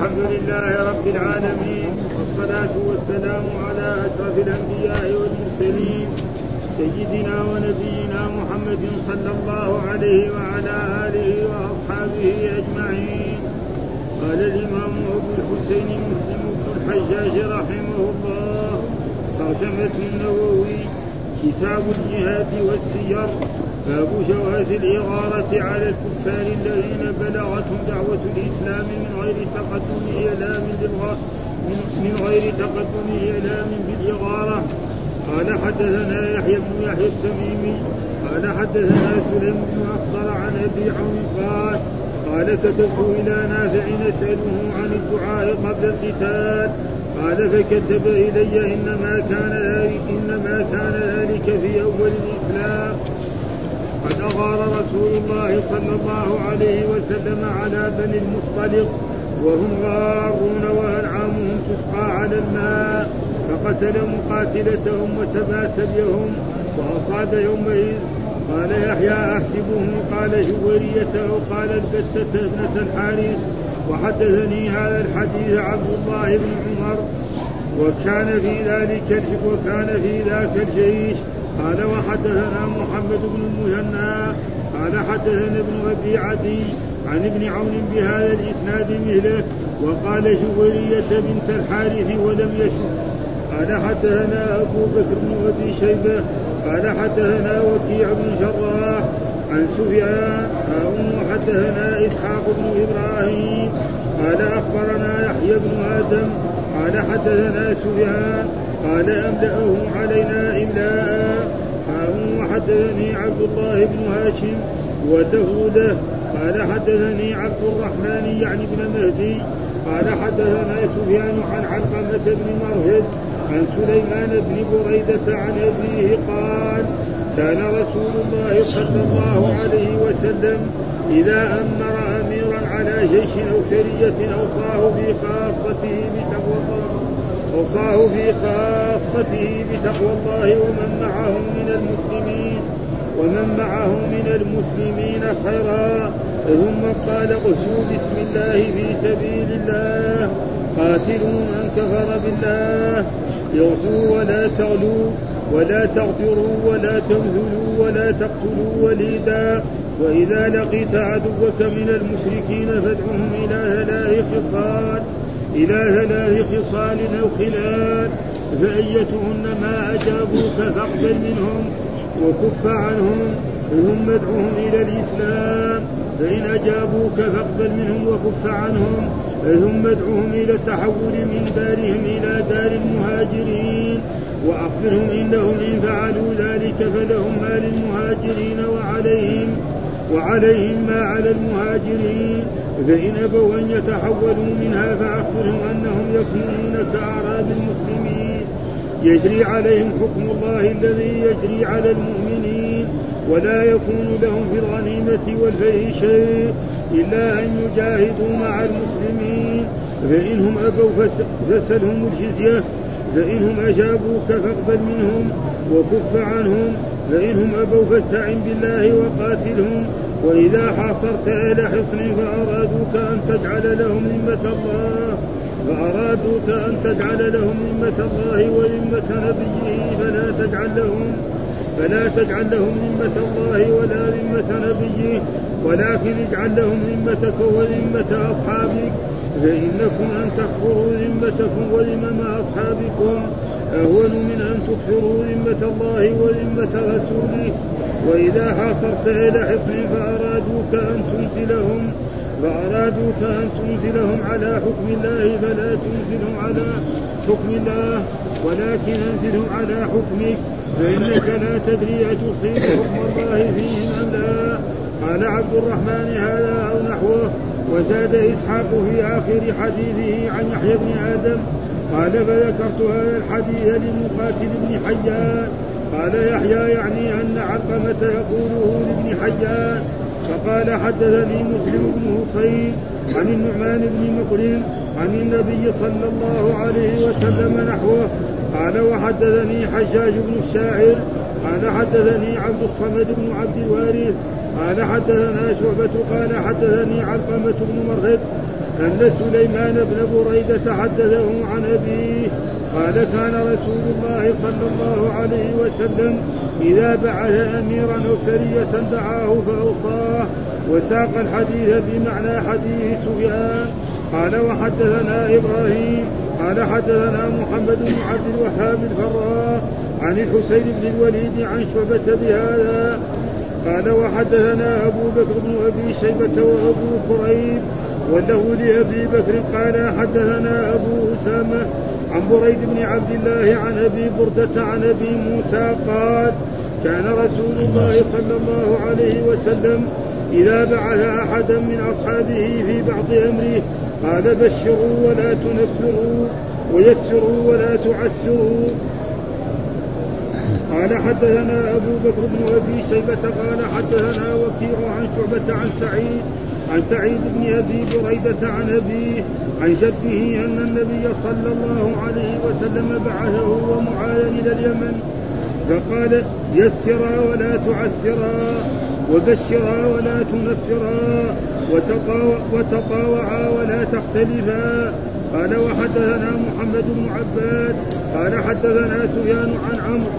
الحمد لله رب العالمين، والصلاة والسلام على أشرف الأنبياء والمرسلين، سيدنا ونبينا محمد صلى الله عليه وعلى آله وأصحابه أجمعين. قال الإمام أبو الحسين مسلم بن الحجاج رحمه الله: ترجمة النووي، كتاب الجهاد والسير، باب جواز الإغارة على الكفار الذين بلغتهم دعوة الإسلام من غير تقدم إعلام بالإغارة. قال حدثنا يحيى بن يحيى التميمي قال حدثنا سليم بن أخضر عن أبي عون قال: قال كتبت إلى نافع أسأله عن الدعاء قبل القتال، قال: فكتب إلي إنما كان ذلك في أول الإسلام، قد أغار رسول الله صلى الله عليه وسلم على بني المصطلق وهم غارون وأنعامهم تسقى على الماء، فقتل مقاتلتهم وسبى سبيهم وأصاب يومئذ. قال يحيى: أحسبهم، قال جويرية، وقال البتة ابنة الحارث. وحدثني هذا الحديث عبد الله بن عمر، وكان في ذاك الجيش. قال: وحدثنا محمد بن المثنى قال حدثنا ابن أبي عدي عن ابن عون بهذا الإسناد مهله، وقال جويرية بنت الحارث ولم يشك. قال حدثنا أبو بكر بن أبي شيبة قال حدثنا وكيع بن جراح عن سفيان وحدثنا إسحاق بن إبراهيم قال أخبرنا يحيى بن آدم قال حدثنا سفيان قال: أملأه علينا إلا وحدثني عبد الله بن هاشم وتهوده قال حدثني عبد الرحمن يعني بن مهدي قال حدثنا سفيان عن علقمة بن مرهد عن سليمان بن بريدة عن أبيه قال: كان رسول الله صلى الله عليه وسلم إذا أمر أميرا على جيش أو سرية أوصاه بخاصته بتقوى الله ومن معه من المسلمين خيرا، ثم قال: اغزوا بسم الله في سبيل الله، قاتلوا من كفر بالله، اغزوا ولا تغلوا ولا تغدروا ولا تنزلوا ولا تقتلوا وليدا، وإذا لقيت عدوك من المشركين فادعهم إلى ثلاث خصال أو خلال، فأيتهن ما أجابوك فاقبل منهم وكف عنهم، ثم ادعهم إلى الإسلام، فإن أجابوك فاقبل منهم وكف عنهم، ثم ادعهم إلى التحول من دارهم إلى دار المهاجرين، وأخبرهم إنهم إن فعلوا ذلك فلهم ما للمهاجرين وعليهم ما على المهاجرين، فإن أبوا أن يتحولوا منها فأخبرهم أنهم يكونون كأعراب المسلمين يجري عليهم حكم الله الذي يجري على المؤمنين، ولا يكون لهم في الغنيمة والفيء شيء إلا أن يجاهدوا مع المسلمين، فإنهم أبوا فسلهم الجزية، فإنهم أجابوك فاقبل منهم وكف عنهم، فإنهم أبوا فاستعن بالله وقاتلهم، وإذا حاصرت أهل حصن فأرادوك أن تجعل لهم ذمة الله وذمة نبيه فلا تجعل لهم ذمة الله ولا ذمة نبيه، ولكن اجعل لهم ذمتك وذمة أصحابك، فإنكم أن تكفروا ذمتكم وذمم أصحابكم أهون من أن تكفروا ذمة الله وذمة رسوله، وإذا حاصرت إلى حصن فأرادوك أن تنزلهم على حكم الله فلا تنزلهم على حكم الله، ولكن أنزلهم على حكمك، فإنك لا تدري أتصيب حكم الله فيهم أم لا. قال عبد الرحمن هذا أو نحوه. وزاد إسحاق في آخر حديثه عن يحيى بن آدم قال: فذكرت هذا الحديث لمقاتل بن حيان قال يحيى يعني أن علقمة يقوله لابن حيان، فقال: حدثني مسلم بن حصين عن النعمان بن مقرن عن النبي صلى الله عليه وسلم نحوه قال: وحدثني حجاج بن الشاعر قال حدثني عبد الصمد بن عبد الوارث قال حدثنا شعبة قال حدثني علقمة بن مرهد أن سليمان بن بريدة حدثه عن أبيه قال كان رسول الله صلى الله عليه وسلم إذا بعث أميرا أو سرية دعاه فأوصاه. وساق الحديث بمعنى حديث سفيان. قال وحدثنا إبراهيم قال حدثنا محمد بن عبد الوهاب الفراء عن الحسين بن الوليد عن شعبة بهذا. قال وحدثنا أبو بكر بن أبي شيبة وأبو كريب وله لأبي بكر قال حدثنا أبو أسامة عن بريد بن عبد الله عن أبي بردة عن أبي موسى قال كان رسول الله صلى الله عليه وسلم إذا بعث أحدا من أصحابه في بعض أمره قال بشروا ولا تنفروا ويسروا ولا تعسروا. قال حدثنا أبو بكر بن أبي شيبة قال حدثنا وكيع عن شعبة عن سعيد بن أبي بريدة عن أبيه عن جده أن النبي صلى الله عليه وسلم بعثه ومعاذا إلى اليمن فقال يسرا ولا تعسرا وبشرا ولا تنفرا وتطاوعا ولا تختلفا. قال وحدثنا محمد بن عباد قال حدثنا سفيان عن عمرو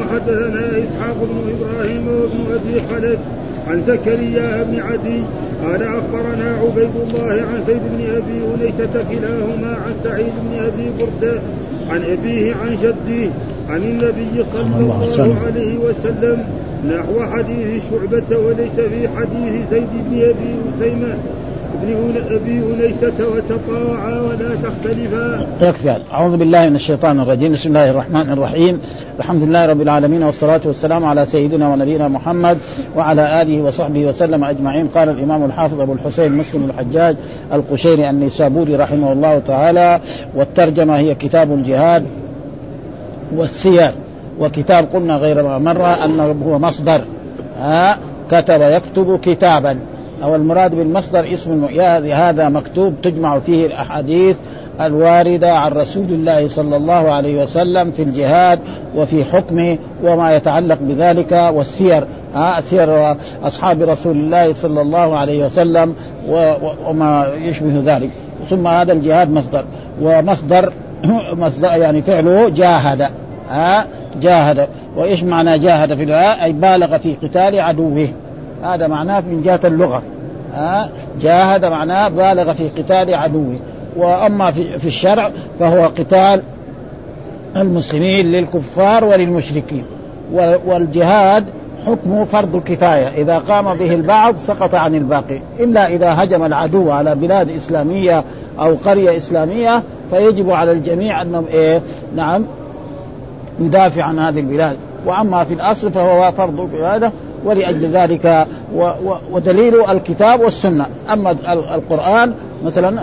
وحدثنا إسحاق بن إبراهيم وابن أبي خلف عن زكريا بن عدي قال أخبرنا عبيد الله عن زيد بن أبي أنيسة كلاهما عن سعيد بن أبي بردة عن أبيه عن جده عن النبي صلى الله عليه وسلم نحو حديث شعبة وليس في حديث زيد بن أبي أسيمة ابن أبي أنيسة وتطاوعا ولا تختلفا. يكفي. أعوذ بالله من الشيطان الرجيم. بسم الله الرحمن الرحيم. الحمد لله رب العالمين والصلاة والسلام على سيدنا ونبينا محمد وعلى آله وصحبه وسلم أجمعين. قال الإمام الحافظ أبو الحسين مسلم بن الحجاج القشيري النسابوري رحمه الله تعالى، والترجمة هي كتاب الجهاد والسير. وكتاب قلنا غير ما مرة أنه هو مصدر، كتب يكتب كتابا، أو المراد بالمصدر اسم هذا مكتوب تجمع فيه الأحاديث الواردة عن رسول الله صلى الله عليه وسلم في الجهاد وفي حكمه وما يتعلق بذلك، والسير سير أصحاب رسول الله صلى الله عليه وسلم وما يشبه ذلك. ثم هذا الجهاد مصدر، ومصدر يعني فعله جاهد، جاهد. وإيش معنى جاهد في اللغة؟ أي بالغ في قتال عدوه، هذا معناه من جهة اللغة، جاهد معناه بالغ في قتال عدوه. وأما في الشرع فهو قتال المسلمين للكفار وللمشركين، والجهاد حكمه فرض كفاية، إذا قام به البعض سقط عن الباقي، إلا إذا هجم العدو على بلاد إسلامية أو قرية إسلامية فيجب على الجميع أنهم يدافع عن هذه البلاد. وأما في الأصل فهو فرض كفاية، ولأجل ذلك ودليل الكتاب والسنة. أما القرآن مثلا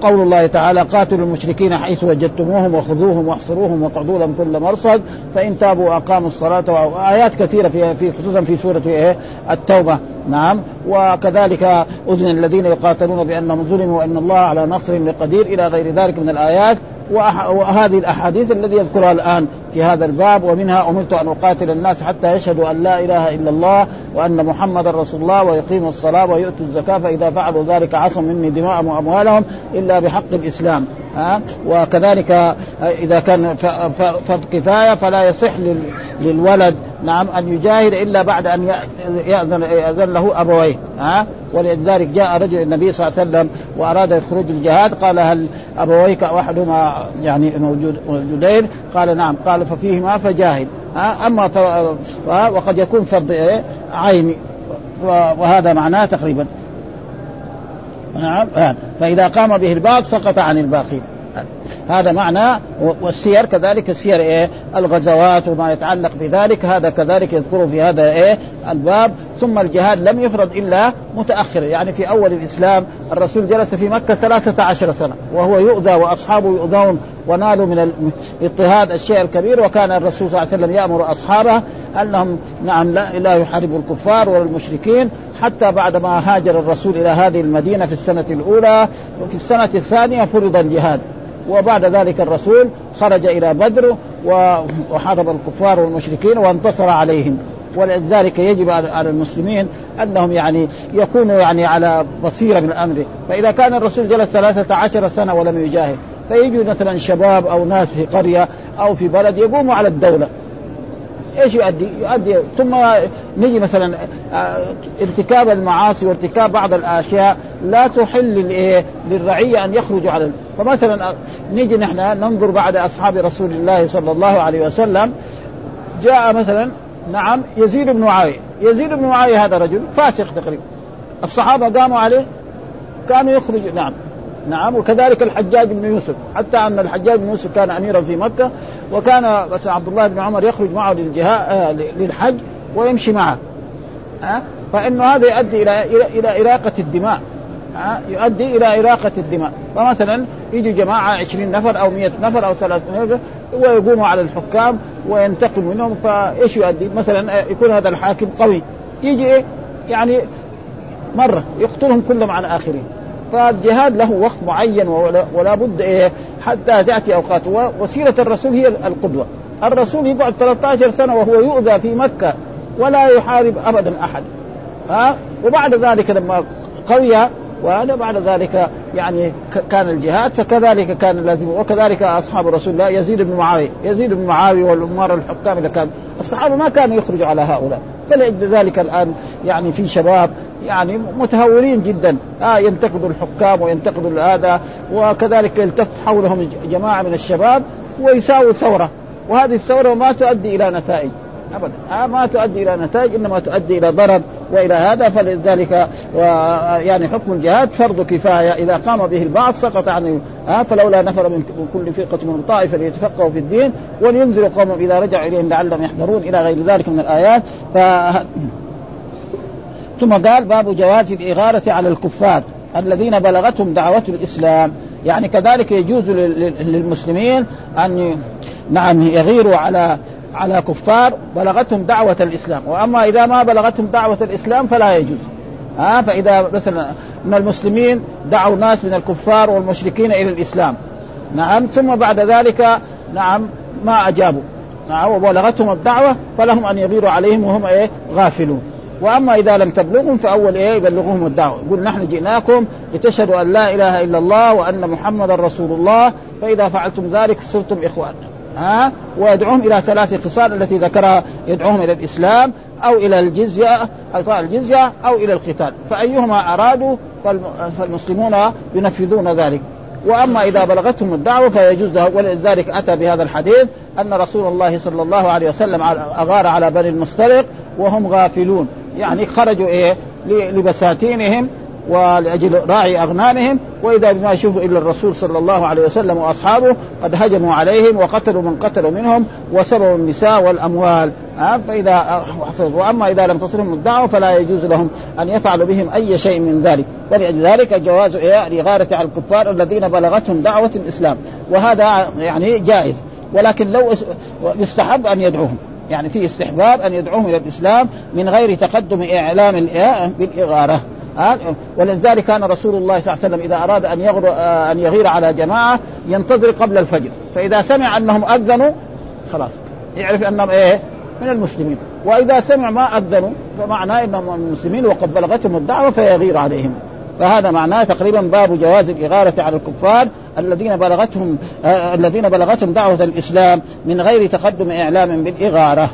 قول الله تعالى قاتلوا المشركين حيث وجدتموهم وخذوهم واحصروهم وقعدوا لهم كل مرصد فإن تابوا وأقاموا الصلاة، وآيات كثيرة في خصوصا في سورة التوبة. نعم. وكذلك أذن الذين يقاتلون بأنهم ظلموا وأن الله على نصرهم لقدير، إلى غير ذلك من الآيات. وهذه الأحاديث الذي يذكرها الآن في هذا الباب، ومنها أمرت أن أقاتل الناس حتى يشهدوا أن لا إله إلا الله وأن محمد رسول الله ويقيموا الصلاة ويؤتوا الزكاة فإذا فعلوا ذلك عصم مني دماءهم وأموالهم إلا بحق الإسلام. وكذلك إذا كان فرض كفاية فلا يصح للولد أن يجاهد إلا بعد أن يأذن له أبويه. ولذلك جاء رجل النبي صلى الله عليه وسلم وأراد يخرج الجهاد قال هل أبويك أحدهما موجودين؟ قال نعم. قال ففيهما فجاهد. أما وقد يكون فرض عيني، وهذا معناه تقريبا. نعم. فإذا قام به البعض سقط عن الباقين، هذا معنى. والسير كذلك السير الغزوات وما يتعلق بذلك، هذا كذلك يذكره في هذا الباب. ثم الجهاد لم يفرض إلا متأخر، يعني في أول الإسلام الرسول جلس في مكة 13 سنة وهو يؤذى وأصحابه يؤذون ونالوا من الاضطهاد الشيء الكبير، وكان الرسول صلى الله عليه وسلم يأمر أصحابه أنهم لا يحاربوا الكفار ولا المشركين، حتى بعدما هاجر الرسول إلى هذه المدينة في السنة الأولى. وفي السنة الثانية فرض الجهاد، وبعد ذلك الرسول خرج إلى بدر وحارب الكفار والمشركين وانتصر عليهم. ولذلك يجب على المسلمين أنهم يعني يكونوا يعني على بصيرة من الأمر. فإذا كان الرسول جلس 13 سنة ولم يجاهد، فيجي مثلا شباب أو ناس في قرية أو في بلد يقوموا على الدولة، إيش يؤدي ثم نجي مثلا ارتكاب المعاصي وارتكاب بعض الأشياء لا تحل للرعية أن يخرجوا على فمثلا نجي نحن ننظر بعد أصحاب رسول الله صلى الله عليه وسلم، جاء مثلا نعم يزيد بن معاوية. يزيد بن معاوية هذا رجل فاسق تقريبا، الصحابة قاموا عليه كانوا يخرجوا نعم وكذلك الحجاج بن يوسف، حتى أن الحجاج بن يوسف كان أميرا في مكة، وكان بس عبد الله بن عمر يخرج معه للحج ويمشي معه، فإنه هذا يؤدي إلى إراقة الدماء، يؤدي إلى إراقة الدماء. فمثلا يجي جماعة 20 نفر أو 100 نفر أو 300 نفر ويقوموا على الحكام وينتقم منهم، فإيش يؤدي مثلا يكون هذا الحاكم قوي يجي يعني مرة يقتلهم كلهم على آخرين. فالجهاد له وقت معين ولا بد حتى تأتي أوقاته. وسيرة الرسول هي القدوة، الرسول يقعد 13 سنة وهو يؤذى في مكة ولا يحارب أبدا أحد، وبعد ذلك لما قوي بعد ذلك يعني كان الجهاد، فكذلك كان لازم. وكذلك أصحاب الرسول الله يزيد بن معاوية والأمار الحكام اللي كان الصحابة ما كانوا يخرجوا على هؤلاء. فلذلك الآن يعني في شباب يعني متهورين جدا، ينتقدوا الحكام وينتقدوا الآداء، وكذلك يلتف حولهم جماعة من الشباب ويساووا ثورة، وهذه الثورة ما تؤدي إلى نتائج أبدا، ما تؤدي إلى نتائج، إنما تؤدي إلى ضرر وإلى هذا. فلذلك يعني حكم الجهاد فرض كفاية، إذا قام به البعض سقط عنه. فلولا نفر من كل فرقة من طائفة ليتفقهوا في الدين ولينذروا قومهم إذا رجعوا إليهم لعلهم يحذرون، إلى غير ذلك من الآيات. ثم قال باب جواز الإغارة على الكفار الذين بلغتهم دعوة الإسلام، يعني كذلك يجوز للمسلمين أن يغيروا على كفار بلغتهم دعوة الإسلام، وأما إذا ما بلغتهم دعوة الإسلام فلا يجوز. فإذا مثلا من المسلمين دعوا ناس من الكفار والمشركين إلى الإسلام ثم بعد ذلك ما أجابوا وبلغتهم الدعوة، فلهم أن يغيروا عليهم وهم غافلون. وأما إذا لم تبلغهم فأول يبلغهم الدعوة، يقول نحن جئناكم لتشهدوا أن لا إله إلا الله وأن محمد رسول الله، فإذا فعلتم ذلك صرتم إخواننا. ويدعوهم إلى 3 خصال التي ذكرها، يدعوهم إلى الإسلام أو إلى الجزية إعطاء الجزية أو إلى القتال، فأيهما أرادوا فالمسلمون ينفذون ذلك. وأما إذا بلغتهم الدعوة فيجوز. ولذلك أتى بهذا الحديث أن رسول الله صلى الله عليه وسلم أغار على بني المصطلق وهم غافلون، يعني خرجوا لبساتينهم ولأجل راعي أغنامهم، وإذا بما يشوفوا إلا الرسول صلى الله عليه وسلم وأصحابه قد هجموا عليهم وقتلوا من قتلوا منهم وسروا النساء والأموال. فإذا وأما إذا لم تصلهم الدعوة فلا يجوز لهم أن يفعلوا بهم أي شيء من ذلك. ولذلك جواز الإغارة على الكفار الذين بلغتهم دعوة الإسلام، وهذا يعني جائز، ولكن لو يستحب أن يدعوهم، يعني في استحباب أن يدعوهم إلى الإسلام من غير تقدم إعلام بالإغارة. ولذلك كان رسول الله صلى الله عليه وسلم إذا أراد أن يغير على جماعة ينتظر قبل الفجر، فإذا سمع أنهم أذنوا خلاص يعرف أنهم من المسلمين، وإذا سمع ما أذنوا فمعناه أنهم من المسلمين وقد بلغتهم الدعوة فيغير عليهم. فهذا معناه تقريبا باب جواز الإغارة على الكفار الذين بلغتهم دعوة الإسلام من غير تقدم إعلام بالإغارة.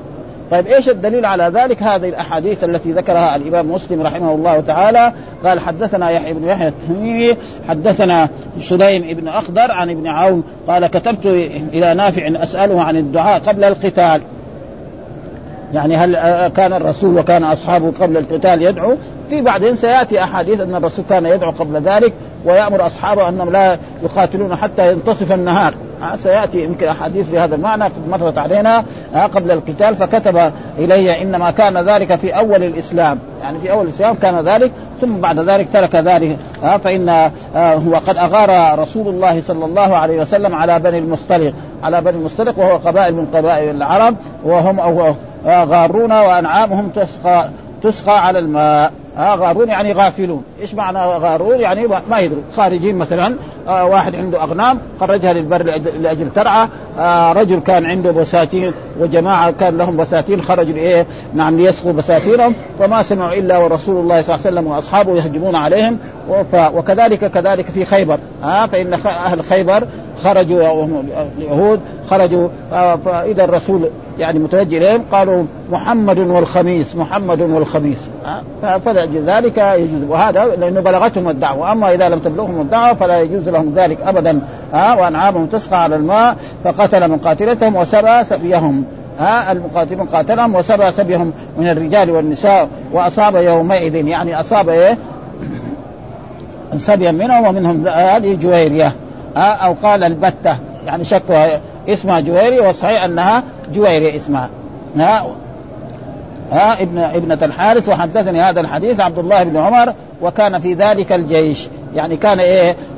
طيب إيش الدليل على ذلك؟ هذه الأحاديث التي ذكرها الإمام مسلم رحمه الله تعالى. قال حدثنا يحيى بن يحيى التميمي حدثنا سليم بن أخضر عن ابن عون قال كتبت إلى نافع أسأله عن الدعاء قبل القتال، يعني هل كان الرسول وكان أصحابه قبل القتال يدعو؟ في بعدين سيأتي أحاديث أن الرسول كان يدعو قبل ذلك ويأمر أصحابه أنهم لا يقاتلون حتى ينتصف النهار، سيأتي يمكن أحاديث بهذا المعنى قد مرت علينا قبل القتال. فكتب إلي إنما كان ذلك في أول الإسلام، يعني في أول الإسلام كان ذلك، ثم بعد ذلك ترك ذلك، فإن هو قد أغار رسول الله صلى الله عليه وسلم على بني المصطلق وهو قبائل من قبائل العرب، وهم غارون وأنعامهم تسقى على الماء. غارون يعني غافلون. إيش معنى غارون؟ يعني ما يدروا، خارجين مثلا واحد عنده أغنام خرجها للبر لأجل ترعى، رجل كان عنده بساتين وجماعة كان لهم بساتين خرجوا إيه نعم ليسقوا بساتينهم فما سمعوا إلا ورسول الله صلى الله عليه وسلم وأصحابه يهجمون عليهم. وكذلك في خيبر فإن أهل خيبر خرجوا وهم اليهود خرجوا فإلى الرسول يعني متوجه إليهم قالوا محمد والخميس محمد والخميس فذلك يجوز وهذا لأنه بلغتهم الدعوة. أما إذا لم تبلغهم الدعوة فلا يجوز لهم ذلك أبدا وأنعامهم تسقى على الماء فقتل من قاتلتهم وسبى سبيهم المقاتلون قاتلهم وسبى سبيهم من الرجال والنساء وأصاب يومئذ يعني أصاب سبيا منهم ومنهم هذه جويرية أو قال البتة يعني شكوى اسمها جويرية والصحيح أنها جويرية اسمها ابنة الحارث. وحدثني هذا الحديث عبد الله بن عمر وكان في ذلك الجيش يعني كان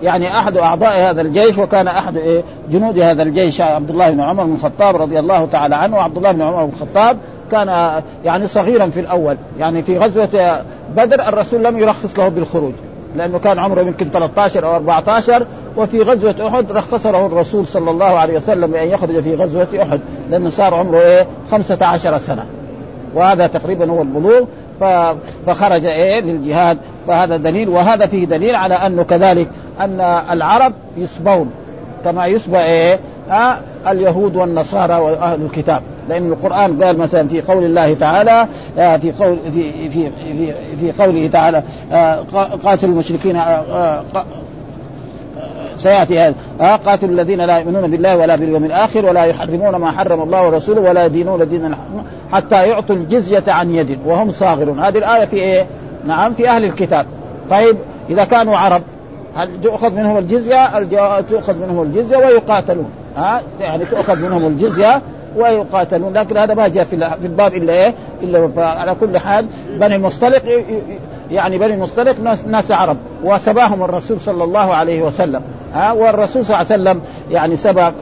يعني أحد أعضاء هذا الجيش وكان أحد جنود هذا الجيش عبد الله بن عمر بن الخطاب رضي الله تعالى عنه. وعبد الله بن عمر بن الخطاب كان يعني صغيرا في الأول يعني في غزوة بدر الرسول لم يرخص له بالخروج لأنه كان عمره يمكن 13 أو 14 وفي غزوة أحد رخصه الرسول صلى الله عليه وسلم بأن يخرج في غزوة أحد لأنه صار عمره 15 سنة وهذا تقريبا هو البلوغ فخرج للجهاد. فهذا دليل وهذا فيه دليل على أنه كذلك أن العرب يصبون كما يصبى اليهود والنصارى وأهل الكتاب لأن القرآن قال مثلا في قول الله تعالى في قول في في في في قوله تعالى قاتل المشركين سيأتي هذا قاتل الذين لا يؤمنون بالله ولا باليوم الآخر ولا يحرمون ما حرم الله ورسوله ولا يدينون دينا حتى يعطوا الجزية عن يد وهم صاغرون. هذه الآية في نعم في أهل الكتاب. طيب إذا كانوا عرب هل تؤخذ منهم الجزية؟ تؤخذ منهم الجزية ويقاتلون يعني تؤخذ منهم الجزية ويقاتلون لكن هذا ما جاء في الباب إلا إلا على كل حال بني المصطلق يعني بني المصطلق ناس عرب وسباهم الرسول صلى الله عليه وسلم والرسول صلى الله عليه وسلم يعني سبق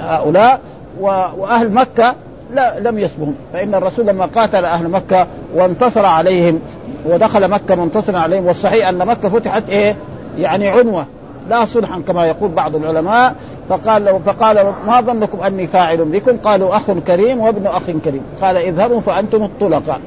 هؤلاء وأهل مكة لا لم يسبهم فإن الرسول لما قاتل أهل مكة وانتصر عليهم ودخل مكة منتصرا عليهم. والصحيح أن مكة فتحت يعني عنوة لا صلحا كما يقول بعض العلماء فقال ما ظنكم أني فاعل بكم قالوا أخ كريم وابن أخ كريم قال اذهبوا فأنتم الطلقاء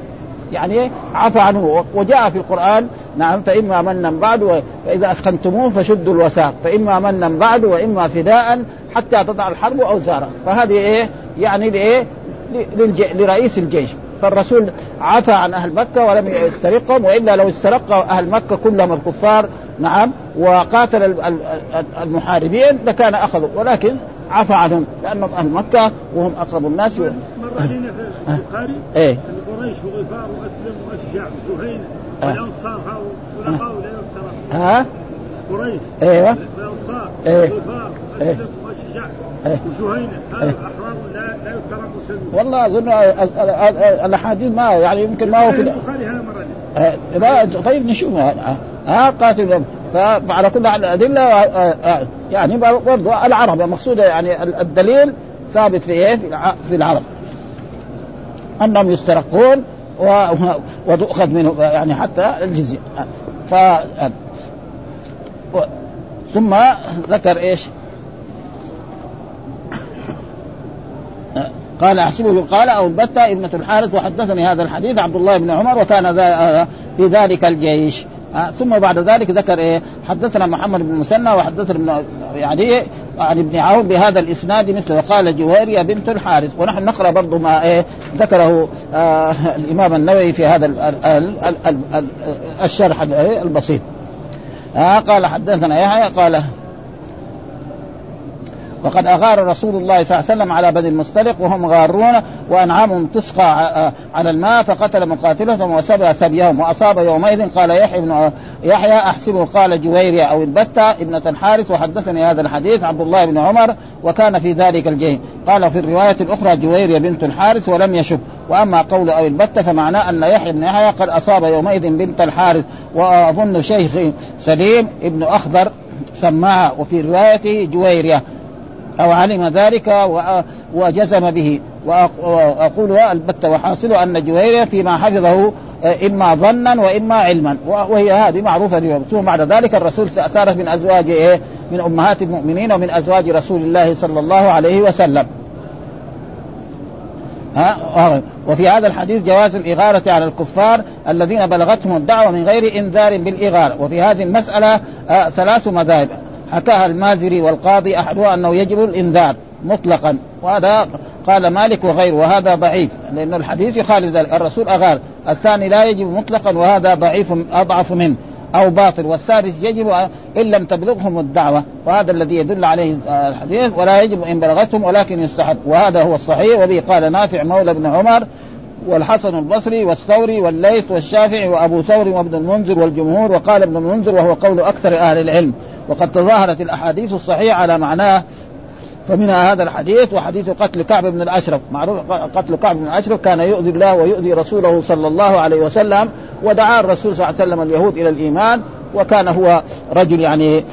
يعني عفى عنه. وجاء في القرآن نعم فإما من بعد فإذا أسخنتموه فشدوا الوساق فإما من بعد وإما فداء حتى تضع الحرب أوزارا. فهذه يعني لرئيس الجيش. فالرسول عفى عن أهل مكة ولم يسترقهم وإلا لو استرق أهل مكة كلهم الكفار نعم وقاتل المحاربين لكان أخذوا ولكن عفى عنهم لأنهم أهل مكة وهم أقرب الناس. مرة علينا في البخاري القريش وغفار وأسلم وأشجع وزهينة والأنصار ولقاء لا يفترق قريش والأنصار وغفار وأسلم وأشجع وزهينة أحرار لا يفترق وسلم. والله أظن الأحاديث ما يعني يمكن ما هو في البخاري هذا مرة طيب نشوفها قاتل فعلى كل الأدلة يعني برضو العرب المقصود يعني الدليل ثابت في العرب أنهم يسترقون وتؤخذ منهم يعني حتى الجزية. ثم ذكر قال أحسبه قال أو البتة ابنة الحارث. وحدثني هذا الحديث عبد الله بن عمر وكان في ذلك الجيش. ثم بعد ذلك ذكر حدثنا محمد بن مسنى وحدثنا عن ابن عون بهذا الإسناد مثله وقال جويرية بنت الحارث. ونحن نقرأ برضو ما ذكره الإمام النووي في هذا الشرح البسيط. قال حدثنا يحيى قال وقد أغار رسول الله صلى الله عليه وسلم على بني المصطلق وهم غارون وأنعامهم تسقى على الماء فقتل مقاتلهم وسبى سبيهم وأصاب يومئذ. قال يحيى أحسبه قال جويرية أو البتة ابنة الحارث. وحدثني هذا الحديث عبد الله بن عمر وكان في ذلك الجيش. قال في الرواية الأخرى جويرية بنت الحارث ولم يشب. وأما قول أو البتة فمعناه أن يحيى بن يحيى قد أصاب يومئذ بنت الحارث وأظن شيخ سليم ابن أخضر سماها. وفي روايته جويرية أو علم ذلك وجزم به. وأقولها البتة وحاصله أن جويرية فيما حفظه إما ظنا وإما علما، وهي هذه معروفة جويرية. بعد ذلك الرسول سأسارت من أزواج من أمهات المؤمنين ومن أزواج رسول الله صلى الله عليه وسلم. وفي هذا الحديث جواز الإغارة على الكفار الذين بلغتهم الدعوة من غير إنذار بالإغارة. وفي هذه المسألة ثلاث مذاهب حكاها المازري والقاضي، أحدها أنه يجب الإنذار مطلقا، وهذا قال مالك وغيره، وهذا ضعيف لأن الحديث يخالف ذلك، الرسول أغار. الثاني لا يجب مطلقا وهذا ضعيف أضعف منه أو باطل. والثالث يجب إن لم تبلغهم الدعوة، وهذا الذي يدل عليه الحديث، ولا يجب إن بلغتهم ولكن يستحب، وهذا هو الصحيح. وبه قال نافع مولى بن عمر والحسن البصري والثوري والليث والشافعي وأبو ثور وابن المنذر والجمهور. وقال ابن المنذر وهو قول أكثر أهل العلم. وقد تظاهرت الأحاديث الصحيحة على معناه، فمن هذا الحديث وحديث قتل كعب بن الأشرف، معروف قتل كعب بن الأشرف كان يؤذي الله ويؤذي رسوله صلى الله عليه وسلم، ودعا الرسول صلى الله عليه وسلم اليهود إلى الإيمان، وكان هو رجل يعني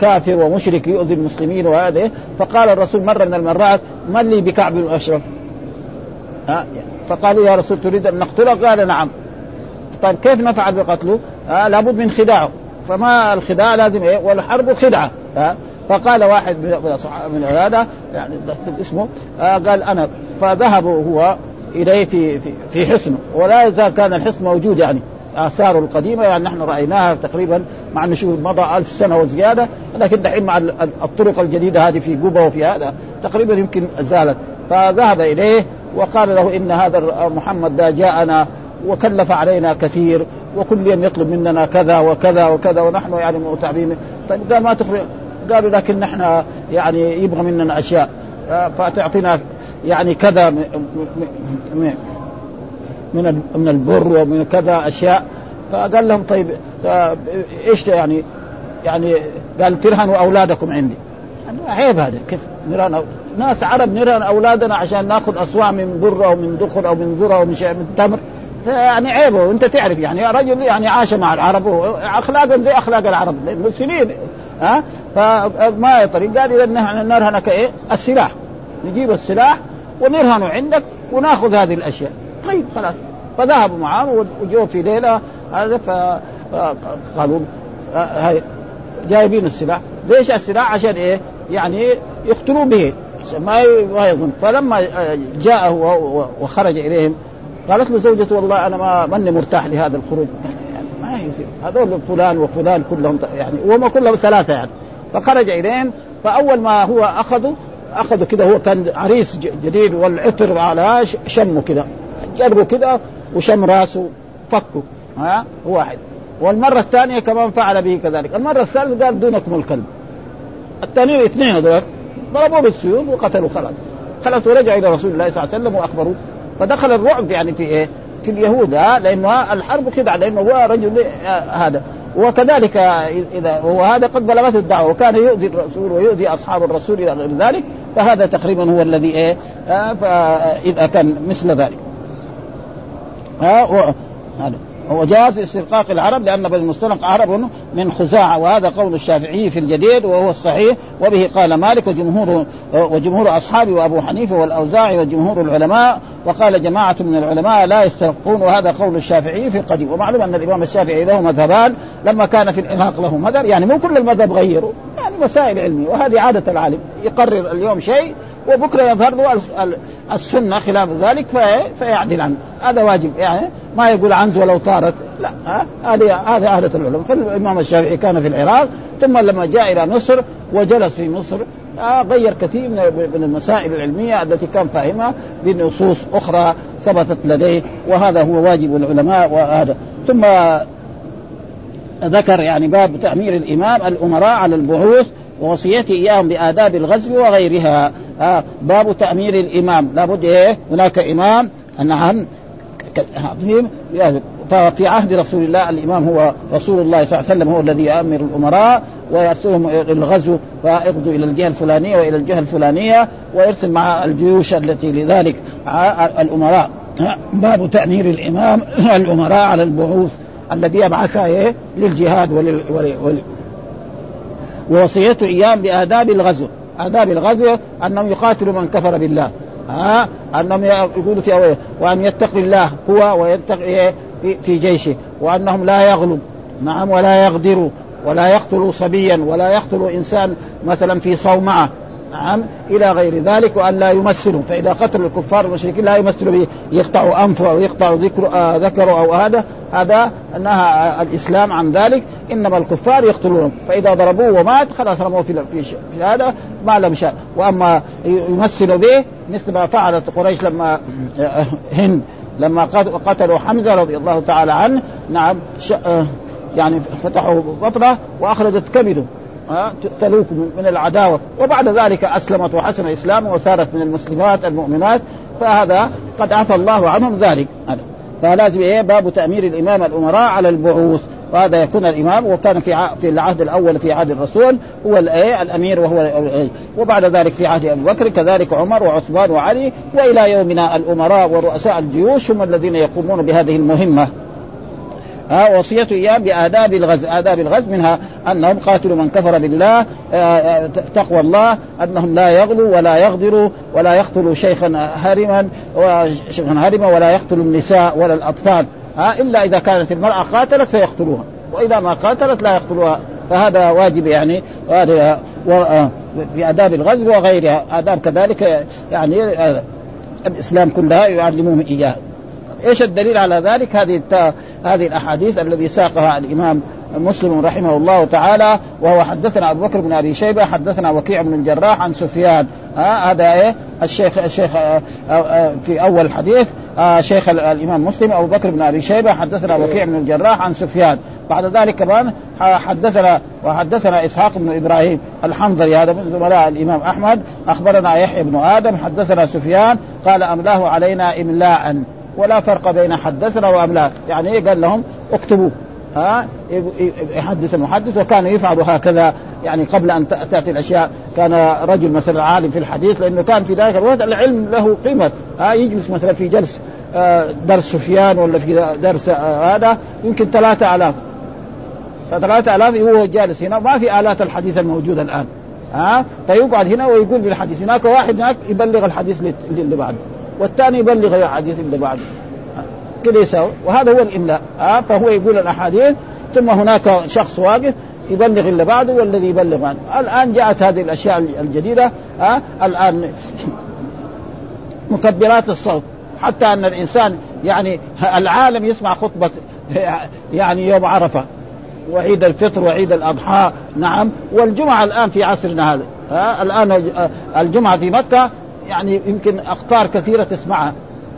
كافر ومشرك يؤذي المسلمين وهذا. فقال الرسول مرة من المرات: من لي بكعب بن الأشرف؟ فقالوا: يا رسول تريد أن نقتله؟ قال: نعم. طيب كيف نفعل بقتله؟ لابد من خداعه، فما الخداع لازم والحرب خدعة. فقال واحد من هذا يعني اسمه قال أنا، فذهبوا هو إليه في حصنه، ولا يزال كان الحصن موجود، يعني آثاره القديمة، يعني نحن رأيناها تقريبا مع نشوف مضى 1000 سنة وزيادة، لكن دحين مع الطرق الجديدة هذه في قبة وفي هذا تقريبا يمكن زالت. فذهب إليه وقال له: إن هذا محمد دا جاءنا وكلف علينا كثير، وكل يوم يطلب مننا كذا وكذا وكذا، ونحن يعني متعبين. طيب قال: ما تخبر؟ قالوا: لكن نحن يعني يبغى مننا أشياء، فتعطينا يعني كذا من البر ومن كذا أشياء. فقال لهم: طيب إيش يعني قال: ترهنوا أولادكم عندي. عيب هذا، كيف نرهن ناس عرب نرهن أولادنا عشان نأخذ أصواع من بر أو من دخل أو من ذرة أو من شيء من تمر؟ يعني عيبه، وانت تعرف يعني رجل يعني عاش مع العرب وأخلاقهم زي أخلاق العرب سنين. فما يطريق. قال: إذا نحن نرهنك إيه؟ السلاح، نجيب السلاح ونرهنه عندك ونأخذ هذه الأشياء. طيب خلاص. فذهبوا معهم وجوا في ليلة هذا، فقالوا: هاي جايبين السلاح. ليش السلاح؟ عشان إيه؟ يعني يقتلوا به ما يظن. فلما جاء هو وخرج إليهم قالت له زوجته: والله أنا ماني مرتاح لهذا الخروج، يعني ما يصير، هذول فلان وفلان كلهم يعني، وما كلهم ثلاثة يعني. فخرج إليهم، فأول ما هو أخذوا كده، هو كان عريس جديد والعطر على شمه كده، جربوا كده وشم راسه فكه، واحد. والمرة الثانية كمان فعل به كذلك. المرة الثالثة قال: دونكم الكلب. الثانيين اثنين هذول ضربوه بالسيوف وقتلوا. خلاص. ورجع إلى رسول الله صلى الله عليه وسلم وأخبروه. فدخل الرعب يعني في إيه؟ في اليهود، لأنه الحرب خدعة، لأنه هو رجل هذا. وكذلك إذا وهذا قد بلغت الدعوة وكان يؤذي الرسول ويؤذي أصحاب الرسول إلى غير ذلك، فهذا تقريبا هو الذي فإذا كان مثل ذلك. وجاز استرقاق العرب لأن بني المصطلق عرب من خزاعة، وهذا قول الشافعي في الجديد وهو الصحيح. وبه قال مالك وجمهور أصحابه وأبو حنيفة والأوزاعي وجمهور العلماء. وقال جماعة من العلماء: لا يسترقون، وهذا قول الشافعي في القديم. ومعلوم أن الإمام الشافعي له مذهبان، لما كان في العراق له مذهب، يعني مو كل المذهب غيره، يعني مسائل علمية، وهذه عادة العالم، يقرر اليوم شيء وبكرة يظهر له السنة خلاف ذلك فيعدل عنه. هذا واجب، يعني ما يقول عنز ولو طارت، لا، هذه عادة العلماء. فالإمام الشافعي كان في العراق، ثم لما جاء إلى مصر وجلس في مصر غير كثير من المسائل العلمية التي كان فاهمها بنصوص أخرى ثبتت لديه، وهذا هو واجب العلماء. وهذا ثم ذكر يعني باب تأمير الإمام الأمراء على البعوث ووصيته إياهم بآداب الغزو وغيرها. باب تأمير الإمام، لابد هناك إمام. نعم. ففي عهد رسول الله الإمام هو رسول الله صلى الله عليه وسلم، هو الذي يأمر الأمراء ويرسلهم الغزو، فيقضوا إلى الجهة الفلانية وإلى الجهة الفلانية، ويرسل مع الجيوش التي لذلك الأمراء. باب تأمير الإمام الأمراء على البعوث الذي يبعثها للجهاد ووصيته إياهم بآداب الغزو. آداب الغزو أنهم يقاتلوا من كفر بالله أنهم يقولوا في أوله وأن يتقي الله هو ويتقي في جيشه، وأنهم لا يغلوا نعم ولا يغدروا ولا يقتلوا صبيا ولا يقتلوا إنسان مثلا في صومعة نعم إلى غير ذلك، وأن لا يمثلوا، فإذا قتل الكفار المشركين لا يمثلوا به، يقطعوا أنفه أو يقطعوا ذكره أو هذا أنها الإسلام عن ذلك، إنما الكفار يقتلونهم، فإذا ضربوه ومات خلاص رموه في هذا ما لم شاء. وأما يمثل به مثل ما فعلت قريش لما هند لما قتلوا حمزة رضي الله تعالى عنه نعم يعني فتحوا بطنه وأخرجت كبده تلوك من العداوة، وبعد ذلك أسلمت وحسن إسلامه وصارت من المسلمات المؤمنات، فهذا قد عفى الله عنهم ذلك. فلازم باب تأمير الإمام الأمراء على البعوث، وهذا يكون الإمام، وكان في العهد الأول في عهد الرسول هو الأمير وهو، وبعد ذلك في عهد أبي بكر كذلك عمر وعثمان وعلي، وإلى يومنا الأمراء ورؤساء الجيوش هم الذين يقومون بهذه المهمة. وصية إياه بآداب الغزو، آداب الغزو منها أنهم قاتلوا من كفر بالله تقوى الله، أنهم لا يغلوا ولا يغدروا ولا يقتلوا شيخا هرما ولا يقتلوا النساء ولا الأطفال إلا إذا كانت المرأة قاتلت فيقتلوها، وإذا ما قاتلت لا يقتلوها، فهذا واجب يعني بآداب الغزو وغيرها آداب كذلك يعني الإسلام كلها يعلمهم إياه. إيش الدليل على ذلك؟ هذه الأحاديث الذي ساقها الإمام مسلم رحمه الله تعالى، وهو حدثنا أبو بكر بن أبي شيبة حدثنا وكيع بن الجراح عن سفيان هذا الشيخ في أول حديث شيخ الإمام مسلم أبو بكر بن أبي شيبة حدثنا وكيع بن الجراح عن سفيان، بعد ذلك كمان حدثنا إسحاق بن إبراهيم الحنظري هذا من زملاء الإمام أحمد أخبرنا يحيى بن آدم حدثنا سفيان قال أملاه علينا إملاءً، ولا فرق بين حدثنا وأملاك، يعني قال لهم اكتبوا يحدث المحدث، وكانوا يفعلوا هكذا يعني قبل أن تأتي الأشياء. كان رجل مثلا عالم في الحديث، لأنه كان في ذلك الوقت العلم له قيمة، يجلس مثلا في جلس درس سفيان ولا في درس هذا يمكن 3000، ف3000 هو جالس هنا ما في آلات الحديث الموجودة الآن فيقعد هنا ويقول بالحديث، هناك واحد هناك يبلغ الحديث اللي بعده، والثاني يبلغ الحديث اللي بعده كده يساوي، وهذا هو الإملاء فهو يقول الأحاديث ثم هناك شخص واقف يبلغ اللي بعده والذي يبلغ عنه. الآن جاءت هذه الأشياء الجديدة الآن مكبرات الصوت، حتى أن الإنسان يعني العالم يسمع خطبة يعني يوم عرفة وعيد الفطر وعيد الأضحى نعم والجمعة الآن في عصرنا هذا الآن الجمعة في مكة يعني يمكن أقطار كثيرة تسمعها،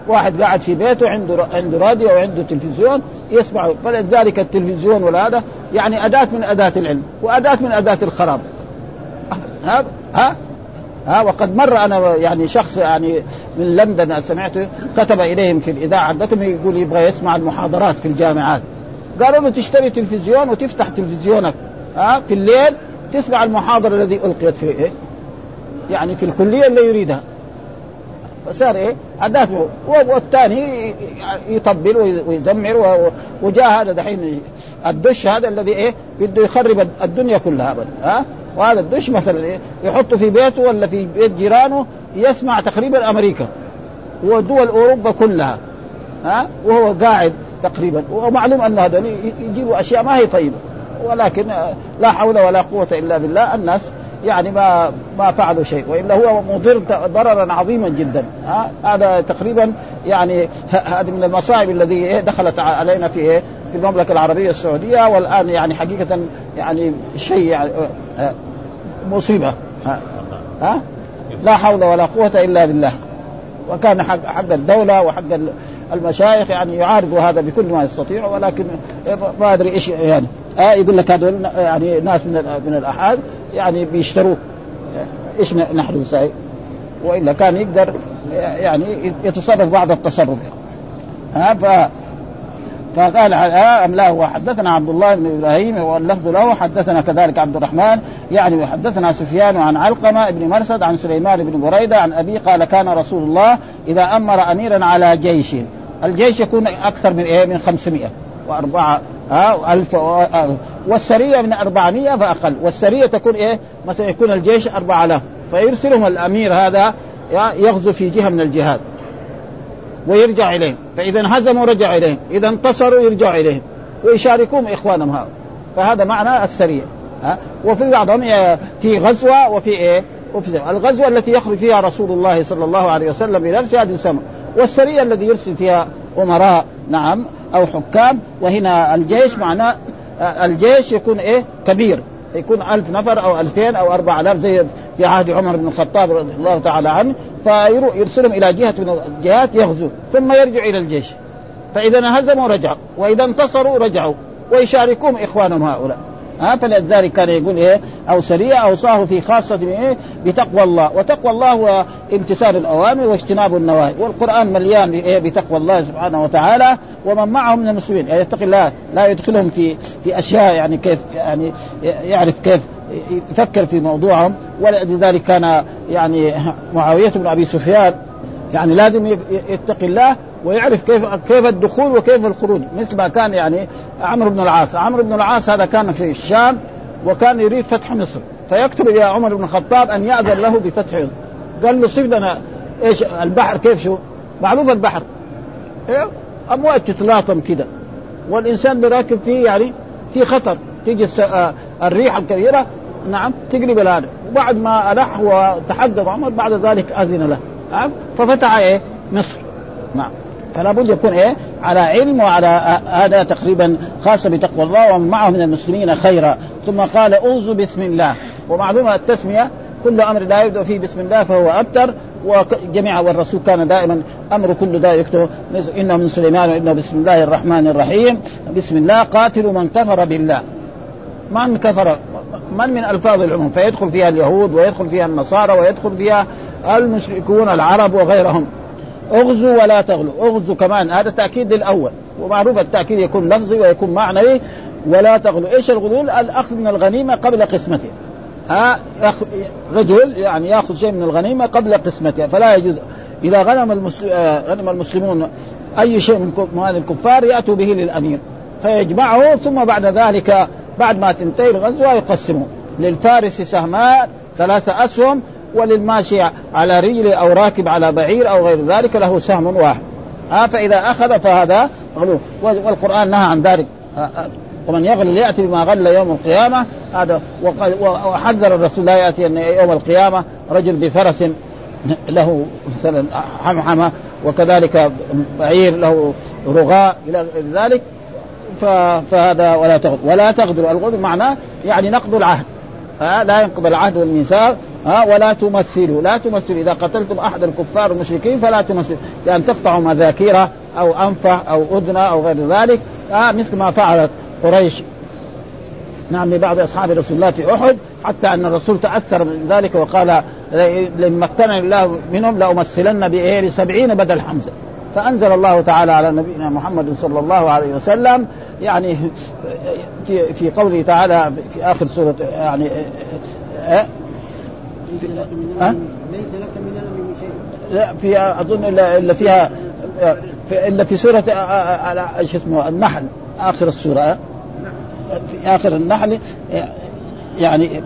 واحد قاعد في بيته عنده راديو وعنده تلفزيون يسمعه، فلذلك التلفزيون والهذا يعني أداة من أداة العلم وأداة من أداة الخراب ها ها ها. وقد مر أنا يعني شخص يعني من لندن سمعته كتب إليهم في الإذاعة عندهم يقول يبغى يسمع المحاضرات في الجامعات، قالوا له تشتري تلفزيون وتفتح تلفزيونك في الليل تسمع المحاضرة الذي ألقيت في يعني في الكلية اللي يريدها، فصار عدات والثاني يطبل ويزمر، وجاء هذا دحين الدش هذا الذي بده يخرب الدنيا كلها وهذا الدش مثلا يحطه في بيته ولا في بيت جيرانه يسمع تقريبا أمريكا ودول أوروبا كلها وهو قاعد تقريبا، ومعلوم أن هذا يجيبوا أشياء ما هي طيبة، ولكن لا حول ولا قوة إلا بالله الناس يعني ما فعلوا شيء، وإلا هو مضر ضررا عظيما جدا هذا تقريبا يعني هذه من المصائب التي دخلت علينا في المملكة العربية السعودية، والآن يعني حقيقة يعني شيء يعني مصيبة لا حول ولا قوة إلا بالله. وكان حق الدولة وحق المشايخ يعني يعارضوا هذا بكل ما يستطيع، ولكن ما أدري إيش يعني يقول لك هذول يعني ناس من الأحاد يعني بيشتروه إيش نحن نساعد، وإلا كان يقدر يعني يتصرف بعض التصرف فقال أملاه وحدثنا عبد الله بن إبراهيم واللفظ له حدثنا كذلك عبد الرحمن يعني وحدثنا سفيان عن علقمة بن مرسد عن سليمان بن بريدة عن أبي قال كان رسول الله إذا أمر أميرا على جيش، الجيش يكون أكثر من من 504 ألف والسرية من 400 فأقل، والسرية تكون مثلا يكون الجيش 4000 فيرسلهم الأمير هذا يغزو في جهة من الجهاد ويرجع إليهم، فإذا هزموا رجع إليهم، إذا انتصروا يرجع إليهم ويشاركوهم إخوانهم هؤلاء. فهذا معنى السرية. وفي بعضهم في غزوة وفي إيه؟ الغزوة التي يخرج فيها رسول الله صلى الله عليه وسلم إلى جهاد السماء، والسرية الذي يرسل فيها أمراء نعم أو حكام. وهنا الجيش معناه الجيش يكون إيه كبير، يكون 1000 نفر أو 2000 أو 4000 زي في عهد عمر بن الخطاب رضي الله تعالى عنه، فيرسلهم إلى جهة من الجهات يغزو ثم يرجع إلى الجيش. فإذا هزموا رجعوا، وإذا انتصروا رجعوا ويشاركهم إخوانهم هؤلاء. فلذلك كان يقول إيه أو سريع أوصاه في خاصة إيه بتقوى الله، وتقوى الله هو امتثال الأوامر واجتناب النواهي، والقرآن مليان إيه بتقوى الله سبحانه وتعالى ومن معهم من المسلمين. يعني يتقي الله لا يدخلهم في أشياء يعني كيف يعني يعرف كيف يفكر في موضوعهم. ولذلك كان يعني معاوية بن أبي سفيان يعني لازم يتقي الله ويعرف كيف الدخول وكيف الخروج، مثل ما كان يعني عمرو بن العاص. عمرو بن العاص هذا كان في الشام وكان يريد فتح مصر، فيكتب يا عمر بن الخطاب أن يأذن له بفتح مصر. قال له صيف لنا إيش البحر كيف شو معروف البحر إيه؟ أمواج تتلاطم كده والإنسان براكب فيه يعني في خطر، تيجي الريح الكبيرة نعم تقلب الهدف. وبعد ما ألح وتحدث عمر بعد ذلك أذن له ففتح إيه مصر. نعم فلا بد يكون إيه على علم وعلى هذا تقريبا خاصة بتقوى الله ومن معه من المسلمين خيرا. ثم قال أوزوا بسم الله. ومعلومة التسمية كل أمر لا يبدأ فيه بسم الله فهو أبتر، وجميع والرسول كان دائما أمر كل ذا يكتب إنه من سليمان وإنه بسم الله الرحمن الرحيم. بسم الله قاتلوا من كفر بالله، من كفر من من ألفاظ العموم، فيدخل فيها اليهود ويدخل فيها النصارى ويدخل فيها المشركون العرب وغيرهم. اغزوا ولا تغلو، اغزوا كمان هذا تأكيد للأول، ومعروف التأكيد يكون لفظي ويكون معنوي. ولا تغلو ايش الغلول؟ الأخذ من الغنيمة قبل قسمته. رجل يعني يأخذ شيء من الغنيمة قبل قسمته فلا يجوز. إذا غنم المسلمون أي شيء من مال الكفار يأتوا به للأمير فيجمعه، ثم بعد ذلك بعد ما تنتهي الغزوة يقسمه. للفارس سهمان 3 أسهم، وللماشي على رجل أو راكب على بعير أو غير ذلك له سهم واحد. فإذا أخذ فهذا غلو، والقرآن نهى عن ذلك. ومن يغل يأتي بما غل يوم القيامة. هذا وحذر الرسول لا يأتي أن يوم القيامة رجل بفرس له مثلا حمحمة وكذلك بعير له رغاء إلى ذلك. فهذا ولا تغدر. ولا تغدر الغدر معناه يعني نقض العهد، لا ينقض العهد والميثاق. ولا تمثلوا، لا تمثلوا إذا قتلتم أحد الكفار المشركين فلا تمثلوا، لأن تقطعوا مذاكيره أو أنفه أو أذنه أو غير ذلك. مثل ما فعلت قريش نعم لبعض أصحاب رسول الله في أحد، حتى أن الرسول تأثر من ذلك وقال لما مكن الله منهم لأمثلن بإيه 70 بدل حمزة. فأنزل الله تعالى على نبينا محمد صلى الله عليه وسلم يعني في قوله تعالى في آخر سورة يعني في أظن إلا فيها إلا في سورة على إيش اسمه النحل آخر السورة في آخر النحل يعني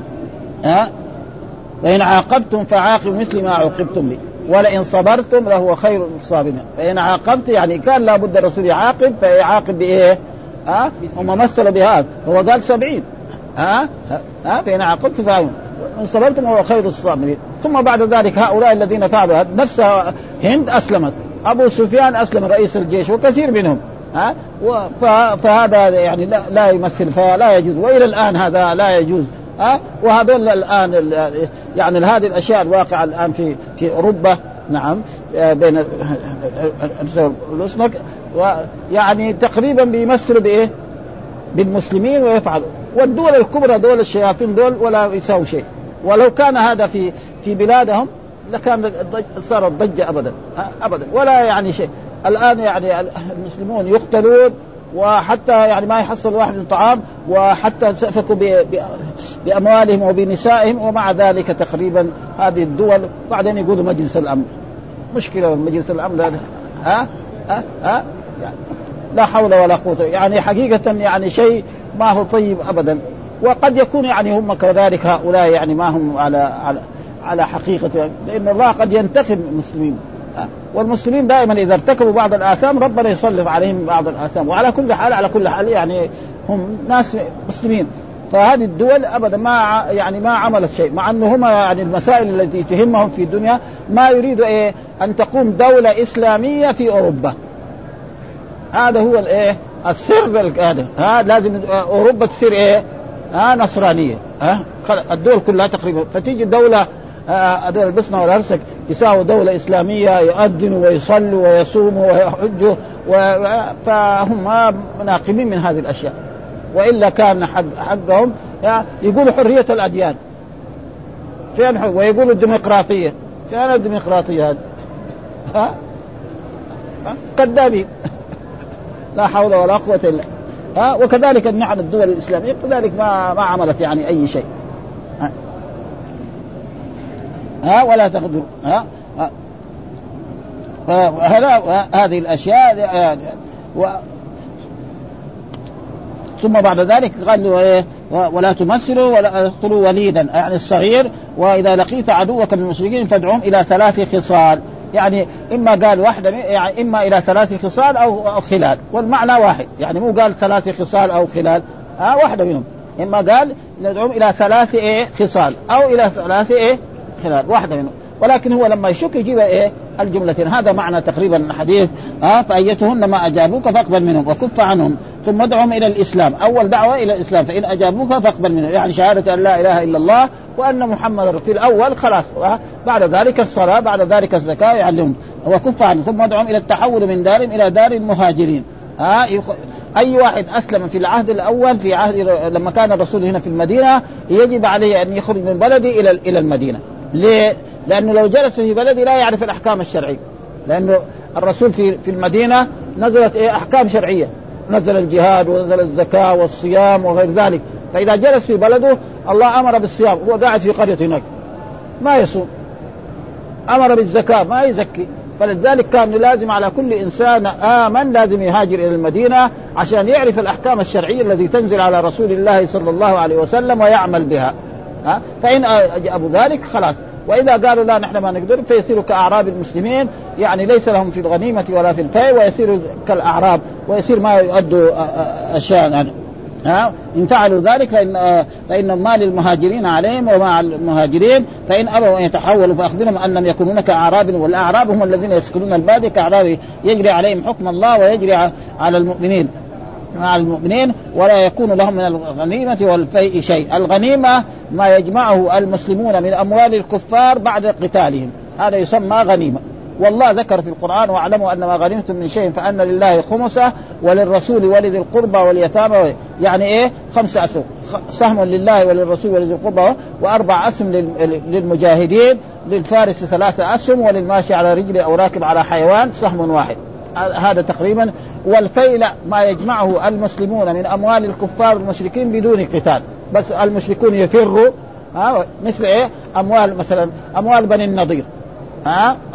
وإن عاقبتم فعاقبوا مثل ما عاقبتم به ولئن صبرتم لهو خير للصابرين. فإن عاقبت يعني كان لابد الرسول يعاقب، فيعاقب بإيه هم مثل بهذا هو قال 70 فإن عاقبت فعاقبوا إن صبرتم هو خير الصابرين. ثم بعد ذلك هؤلاء الذين تعبوا نفسها هند أسلمت، أبو سفيان أسلم رئيس الجيش وكثير منهم. فهذا يعني لا يمثل فلا يجوز، وإلى الآن هذا لا يجوز. وهذول الآن يعني هذه الأشياء الواقعة الآن في أوروبا نعم بين الأسماك يعني تقريبا بيمثل بإيه بالمسلمين ويفعلوا. والدول الكبرى دول الشياطين دول ولا يساوي شيء، ولو كان هذا في بلادهم لكان صار الضجة أبدا أبدا ولا يعني شيء. الآن يعني المسلمون يقتلون وحتى يعني ما يحصل واحد من طعام، وحتى سفكوا بأموالهم وبنسائهم، ومع ذلك تقريبا هذه الدول بعدين يقولوا مجلس الأمن مشكلة. مجلس الأمن هذا يعني لا حول ولا قوة يعني حقيقة يعني شيء ما هو طيب أبدا. وقد يكون يعني هم كذلك هؤلاء يعني ما هم على على حقيقته، لأن الله قد ينتقم المسلمين، والمسلمين دائما إذا ارتكبوا بعض الآثام ربنا يسلط عليهم بعض الآثام. وعلى كل حال يعني هم ناس مسلمين، فهذه الدول أبدا ما يعني ما عملت شيء، مع أنه هم يعني المسائل التي تهمهم في الدنيا ما يريد إيه أن تقوم دولة إسلامية في أوروبا. هذا هو الإيه السر، هذا لازم أوروبا تصير إيه نصرانية، الدول كلها تقريبا، فتيجي دولة أدول البصنة والهرسك يساووا دولة إسلامية يؤذنوا ويصلوا ويصوموا ويحجوا فهم مناقبين من هذه الأشياء. وإلا كان حقهم يقولوا حرية الأديان ويقولوا الديمقراطية، فأنا الديمقراطية هذه كذابين لا حول ولا قوة إلا. وكذلك نحن الدول الإسلامية كذلك ما عملت يعني أي شيء، ولا تقدروا هذه الأشياء. ثم بعد ذلك قال له إيه ولا تمثلوا ولا تقتلوا وليدا يعني الصغير، وإذا لقيت عدوك من المشركين فادعهم إلى ثلاث خصال، يعني إما قال واحدة يعني إما إلى ثلاث خصال أو خلال، والمعنى واحد، يعني مو قال ثلاث خصال أو خلال، واحدة منهم، إما قال ندعوهم إلى ثلاث خصال أو إلى ثلاث خلال، واحدة منهم، ولكن هو لما يشك يجيب الجملتين. هذا معنى تقريبا الحديث، فأيتهن ما أجابوك فاقبل منهم وكف عنهم ثم ادعهم إلى الإسلام، أول دعوة إلى الإسلام، فإن أجابوك فاقبل منهم، يعني شهادة أن لا إله إلا الله وأن محمد رسول الأول خلاص، بعد ذلك الصلاة بعد ذلك الزكاة يعلمهم وكف عنهم، ثم ادعهم إلى التحول من دار إلى دار المهاجرين. أي واحد أسلم في العهد الأول في عهد لما كان الرسول هنا في المدينة يجب عليه أن يخرج من بلده إلى المدينة، ليه؟ لأنه لو جلس في بلده لا يعرف الأحكام الشرعية، لأنه الرسول في المدينة نزلت أحكام شرعية، نزل الجهاد ونزل الزكاة والصيام وغير ذلك، فإذا جلس في بلده الله أمر بالصيام هو قاعد في قرية هناك ما يصوم، أمر بالزكاة ما يزكي، فلذلك كان لازم على كل إنسان آمن لازم يهاجر إلى المدينة عشان يعرف الأحكام الشرعية التي تنزل على رسول الله صلى الله عليه وسلم ويعمل بها. فإن أبو ذلك خلاص، وإذا قالوا لا نحن ما نقدر فيصيروا كأعراب المسلمين، يعني ليس لهم في الغنيمة ولا في الفيء، ويصيروا كالأعراب ويصير ما يؤدوا أشياء يعني. إن فعلوا ذلك فإن ما للمهاجرين عليهم وما على المهاجرين، فإن أبوا أن يتحولوا فأخبرهم أنهم يكونون كأعراب، والأعراب هم الذين يسكنون البادية كأعراب يجري عليهم حكم الله ويجري على المؤمنين ولا يكون لهم من الغنيمة والفيء شيء. الغنيمة ما يجمعه المسلمون من أموال الكفار بعد قتالهم، هذا يسمى غنيمة، والله ذكر في القرآن واعلموا أنما غنمتم من شيء فأن لله خمسه وللرسول ولذي القربى واليتامى، يعني إيه خمسة أسهم، سهم لله وللرسول ولذي القربى، وأربع أسهم للمجاهدين، للفارس ثلاثة أسهم، وللماشي على رجل أو راكب على حيوان سهم واحد، هذا تقريبا. والفيل ما يجمعه المسلمون من أموال الكفار والمشركين بدون قتال، بس المشركون يفروا، مثل إيه أموال مثلا أموال بني النضير،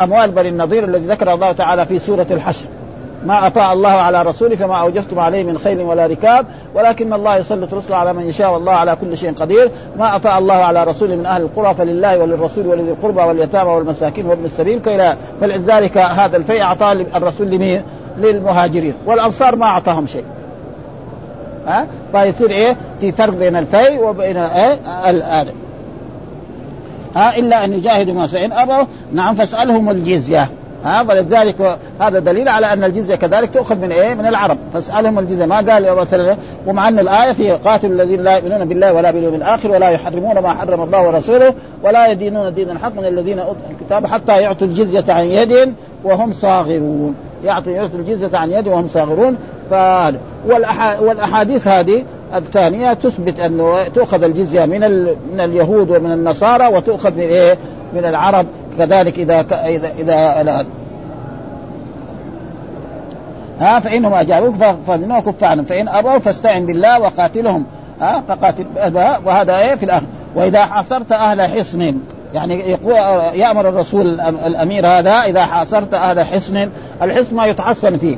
أموال بني النضير الذي ذكر الله تعالى في سورة الحشر، ما أفاء الله على رسوله فما أوجفتم عليه من خيل ولا ركاب ولكن الله يسلط رسله على من يشاء والله على كل شيء قدير، ما أفاء الله على رسوله من أهل القرى فلله وللرسول ولذي القربى واليتامى والمساكين وابن السبيل كي لا، فلذلك هذا الفيء أعطاه الرسول لمين؟ للمهاجرين، والأنصار ما أعطاهم شيء، فيصير إيه في فرق بين الفيء وبين الآل، إلا أن يجاهدوا ما سئن أبوا نعم فاسألهم الجزية، فلذلك هذا دليل على أن الجزية كذلك تؤخذ من إيه من العرب، فاسألهم الجزية ما قال وسلم. ومع أن الآية في قاتل الذين لا يؤمنون بالله ولا باليوم الآخر ولا يحرمون ما حرم الله ورسوله ولا يدينون دين الحق من الذين أوتوا الكتاب حتى يعطوا الجزية عن يد وهم صاغرون، يعطوا الجزية عن يد وهم صاغرون. والأحاديث هذه الثانية تثبت أنه تؤخذ الجزية من اليهود ومن النصارى، وتؤخذ من إيه من العرب كذلك إذا فإنهم أجابوك فمنهم كف عنهم، فإن أبوا فاستعن بالله وقاتلهم، فقاتل، وهذا إيه في الآخر. وإذا حاصرت أهل حصن، يعني يأمر الرسول الأمير هذا إذا حاصرت أهل حصن، الحصن ما يتحصن فيه،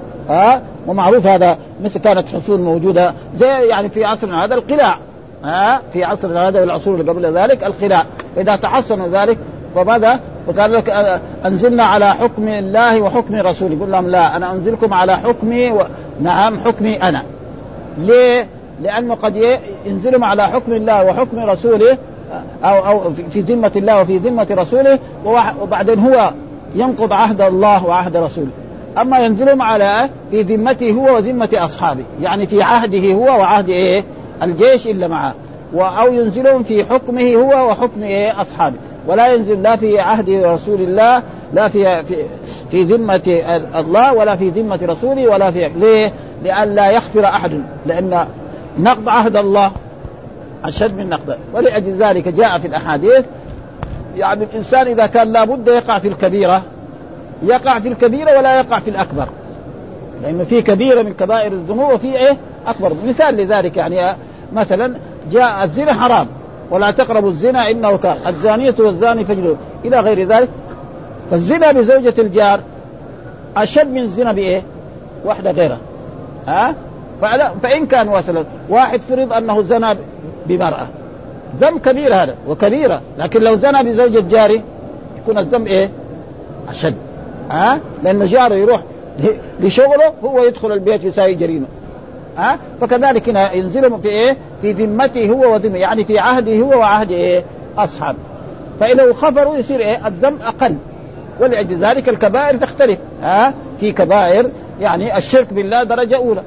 ومعروف هذا، مثل كانت حصون موجودة زي يعني في عصرنا هذا القلاع، في عصرنا هذا والعصور اللي قبل ذلك القلاع، إذا تحصنوا ذلك فبدأ وقال لك أنزلنا على حكم الله وحكم رسوله. يقول لهم لا، أنا أنزلكم على حكمي نعم حكمي أنا. ليه؟ لأنه قد ينزلهم على حكم الله وحكم رسوله أو في ذمة الله وفي ذمة رسوله، وبعدين هو ينقض عهد الله وعهد رسوله. أما ينزلهم على في ذمته هو وذمة أصحابه، يعني في عهده هو وعهد إيه الجيش إلا معه، أو ينزلهم في حكمه هو وحكم إيه أصحابه، ولا ينزل لا في عهد رسول الله لا في ذمة الله ولا في ذمة رسوله ولا في. ليه؟ لئلا يغفر أحد، لأن نقض عهد الله أشد من نقضه. ولأجل ذلك جاء في الأحاديث يعني الإنسان إذا كان لابد يقع في الكبيرة يقع في الكبيرة ولا يقع في الأكبر، لأنه في كبيرة من كبائر الذنوب وفي إيه أكبر. مثال لذلك يعني مثلا جاء الزنا حرام، ولا تقربوا الزنا إنه كان الزانية والزاني فاجلدوا إلى غير ذلك. فالزنا بزوجة الجار أشد من الزنا بإيه واحدة غيره، ها؟ فإن كان مثلا واحد فرض أنه زنا بمرأة ذنب كبير هذا وكبيرة، لكن لو زنا بزوجة جاري يكون الذنب إيه أشد، ها؟ لأن جاري يروح لشغله هو يدخل البيت يساوي جريمة، ها؟ فكذلك هنا ينزلهم في إيه في ذمته هو وذمه، يعني في عهده هو وعهد إيه أصحاب. فإنه خفروا يصير إيه الذنب أقل. ولأجل ذلك الكبائر تختلف، ها؟ في كبائر يعني الشرك بالله درجة أولى،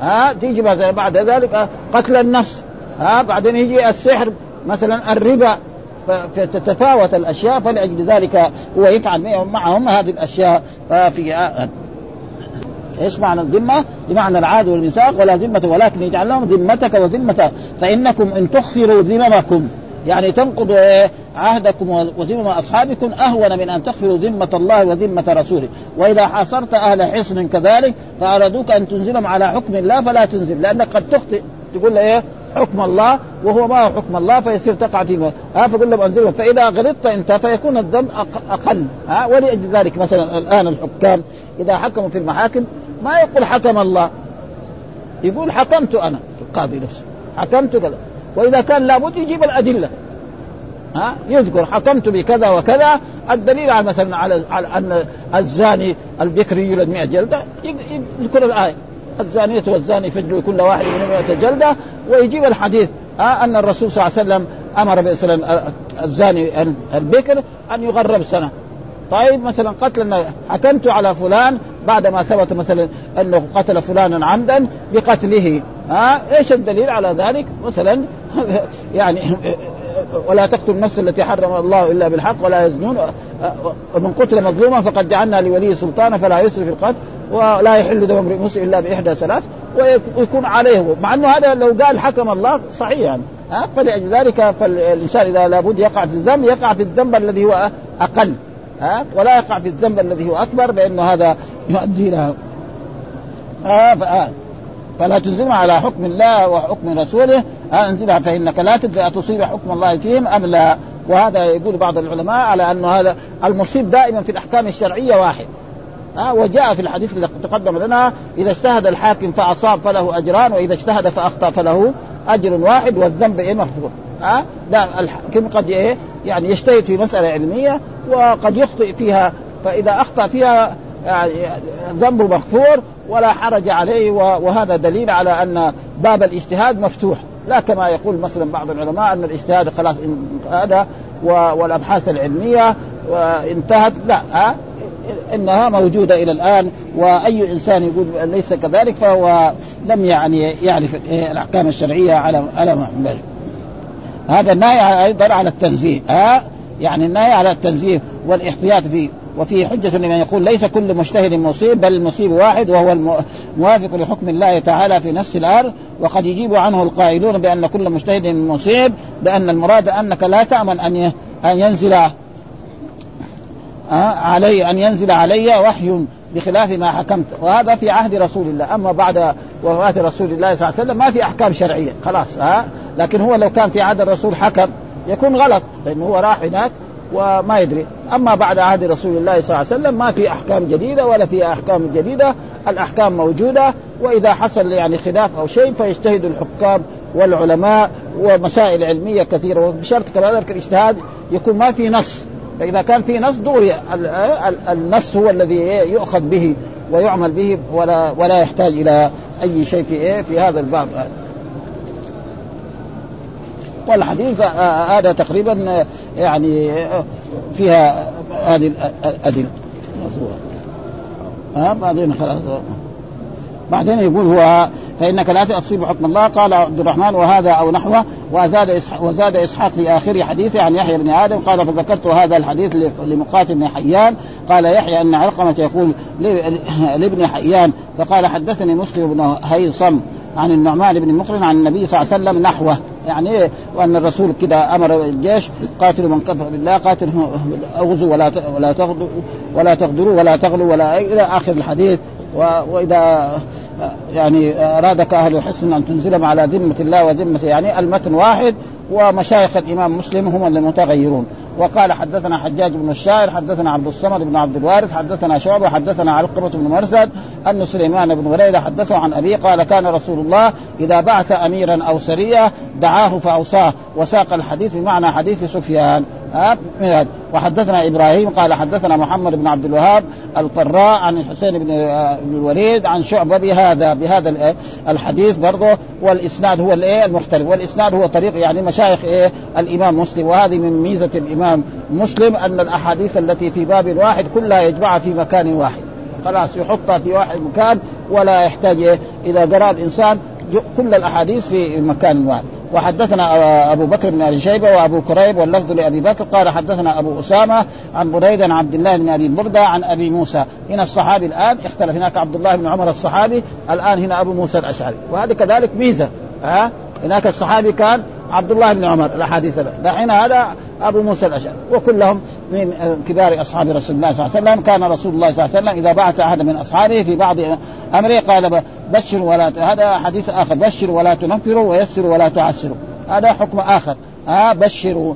ها؟ تيجي بعد ذلك قتل النفس، ها؟ بعدين يجي السحر مثلا الربا، فتتفاوت الأشياء. فلأجل ذلك هو يفعل معهم هذه الأشياء. ففي إيش معنى الذمة؟ بمعنى العهد والميثاق، ولا ذمة ولكن يجعل لهم ذمتك وذمة، فإنكم إن تخفروا ذممكم يعني تنقضوا عهدكم وذمة أصحابكم أهون من أن تغفروا ذمة الله وذمة رسوله. وإذا حاصرت أهل حصن كذلك فأرادوك أن تنزلهم على حكم الله فلا تنزل، لأنك قد تخطئ تقول له إيه حكم الله وهو ما هو حكم الله فيصير تقع فيه، ها؟ فقل لهم أنزلهم. فإذا غلطت أنت فيكون الذنب أقل، ها؟ ولأجل ذلك مثلا الآن الحكام إذا حكموا في المحاكم ما يقول حكم الله، يقول حكمت أنا القاضي نفسه حكمت كذا. وإذا كان لابد يجيب الأدلة، ها؟ يذكر حكمت بكذا وكذا الدليل على مثلا على أن الزاني البكري يولد 100 جلدة، يذكر الآية الزانية والزاني فاجلدوا كل واحد منهم 100 جلدة، ويجيب الحديث أن الرسول صلى الله عليه وسلم أمر مثلا الزاني البكر أن يغرب سنة. طيب مثلا قتل حكمت على فلان بعدما ثبت مثلا أنه قتل فلانا عمدا بقتله، ها؟ إيش الدليل على ذلك؟ مثلا يعني ولا تقتل النفس التي حرم الله إلا بالحق ولا يزنون ومن قتل مظلوما فقد جعلنا لولي سلطانا فلا يسرف القتل ولا يحل دم امرئ مسلم إلا بإحدى ثلاث، ويكون عليه. مع أنه هذا لو قال حكم الله صحيح يعني، ها؟ فلذلك فالإنسان إذا لابد يقع في الذنب يقع في الذنب الذي هو أقل، ها؟ ولا يقع في الذنب الذي هو أكبر، لأنه هذا يؤدي له. فلا تنزلهم على حكم الله وحكم رسوله أنزلها، فإنك لا تدري أتصيب حكم الله فيهم أم لا. وهذا يقول بعض العلماء على أن هذا المصيب دائما في الأحكام الشرعية واحد، وجاء في الحديث الذي تقدم لنا إذا اجتهد الحاكم فأصاب فله أجران وإذا اجتهد فأخطأ فله أجر واحد والذنب إيه مغفور. لا الحاكم قد إيه يعني يجتهد في مسألة علمية وقد يخطئ فيها، فإذا أخطأ فيها يعني ذنبه مغفور ولا حرج عليه. وهذا دليل على أن باب الاجتهاد مفتوح، لا كما يقول مثلا بعض العلماء أن الاجتهاد خلاص هذا والأبحاث العلمية انتهت، لا، إنها موجودة إلى الآن. وأي إنسان يقول ليس كذلك فهو لم يعني يعرف الأحكام الشرعية على ما ينبغي. هذا النهي أيضا على التنزيه، يعني النهي على التنزيه والاحتياط فيه. وفيه حجة لمن يقول ليس كل مجتهد مصيب بل المصيب واحد وهو الموافق لحكم الله تعالى في نفس الأرض. وقد يجيب عنه القائلون بأن كل مجتهد مصيب بأن المراد أنك لا تأمن أن ينزل علي وحي بخلاف ما حكمت. وهذا في عهد رسول الله، أما بعد وفاة رسول الله صلى الله عليه وسلم ما في أحكام شرعية خلاص، لكن هو لو كان في عهد الرسول حكم يكون غلط لأنه هو راح هناك وما يدري. أما بعد عهد رسول الله صلى الله عليه وسلم ما في أحكام جديدة ولا في أحكام جديدة، الأحكام موجودة. وإذا حصل يعني خلاف أو شيء فيجتهد الحكام والعلماء ومسائل علمية كثيرة، وبشرط كذلك الاجتهاد يكون ما في نص فإذا كان في نص دوري النص هو الذي يؤخذ به ويعمل به ولا يحتاج إلى أي شيء في هذا الباب. والحديث هذا تقريبا يعني فيها هذه الأدلة. بعدين خلاص بعدين يقول هو فإنك لا تصيب حكم الله. قال عبد الرحمن وهذا أو نحوه. وزاد إسحاق في آخر حديثه عن يحيى بن آدم قال فذكرت هذا الحديث لمقاتل بن حيان. قال يحيى أن علقمة يقول لابن حيان فقال حدثني مسلم بن هيصم عن النعمان بن مقرن عن النبي صلى الله عليه وسلم نحوه، يعني وأن الرسول كده أمر الجيش قاتلوا من كفر بالله قاتلوا أغزوا ولا تغدروا ولا تغلوا ولا إلى آخر الحديث. وإذا يعني أرادك أهل حسن أن تنزلهم على ذمة الله وذمة، يعني المتن واحد ومشايخ الإمام مسلم هم المتغيرون. وقال حدثنا حجاج بن الشاعر حدثنا عبد الصمد بن عبد الوارث حدثنا شعبة حدثنا علقمة بن مرثد أن سليمان بن بريدة حدثه عن أبي قال كان رسول الله إذا بعث أميرا أو سرية دعاه فأوصاه. وساق الحديث بمعنى حديث سفيان. وحدثنا إبراهيم قال حدثنا محمد بن عبد الوهاب القراء عن الحسين بن الوليد عن شعبة بهذا الحديث برضه. والإسناد هو المختلف، والإسناد هو طريق يعني مشايخ الإمام مسلم. وهذه من ميزة الإمام مسلم أن الأحاديث التي في باب واحد كلها يجمعها في مكان واحد، خلاص يحطها في واحد مكان ولا يحتاج إذا قرأ الإنسان كل الأحاديث في مكان واحد. وحدثنا أبو بكر بن أبي شيبة وأبو كريب واللفظ لأبي بكر قال حدثنا أبو أسامة عن بريد عن عبد الله بن أبي بردة عن أبي موسى. هنا الصحابي الآن اختلف، هناك عبد الله بن عمر الصحابي، الآن هنا أبو موسى الأشعري. وهذا كذلك ميزة، هناك الصحابي كان عبد الله بن عمر الحديث دحين هذا أبو موسى الأشعري. وكلهم من كبار أصحاب رسول الله صلى الله عليه وسلم. كان رسول الله صلى الله عليه وسلم إذا بعث أحد من أصحابه في بعض أمره قال بشر ولا، هذا حديث آخر، بشر ولا تنفر ويسر ولا تعسر، هذا حكم آخر. بشروا،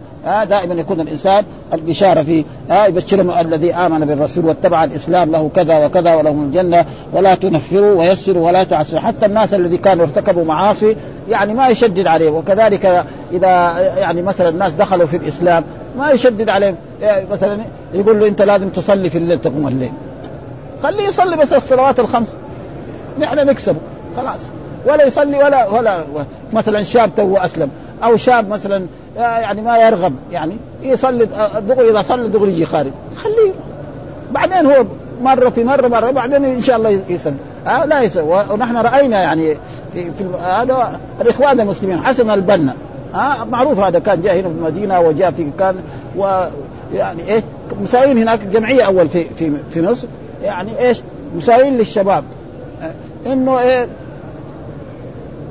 دائما يكون الإنسان البشارة فيه، يبشرهم الذي آمن بالرسول واتبع الإسلام له كذا وكذا ولهم الجنة، ولا تنفروا ويسروا ولا تعسروا. حتى الناس الذي كانوا ارتكبوا معاصي يعني ما يشدد عليه. وكذلك إذا يعني مثلا الناس دخلوا في الإسلام ما يشدد عليهم، يعني مثلا يقول له أنت لازم تصلي في الليل تقوم الليل، خليه يصلي بس الصلوات الخمس نحن نكسبه خلاص، ولا يصلي ولا مثلا شاب توه أسلم أو شاب مثلا يعني ما يرغب يعني يصلي دغري، إذا صلي دغري يجي خارج خليه، بعدين هو مرة بعدين إن شاء الله يصلي. لا يسوى. ونحن رأينا يعني في هذا الإخوان المسلمين حسن البنا، معروف هذا كان جاء هنا في المدينة وجاء في كان ويعني إيش مساوين هناك جمعية أول في مصر، يعني إيش مساوين للشباب إنه إيه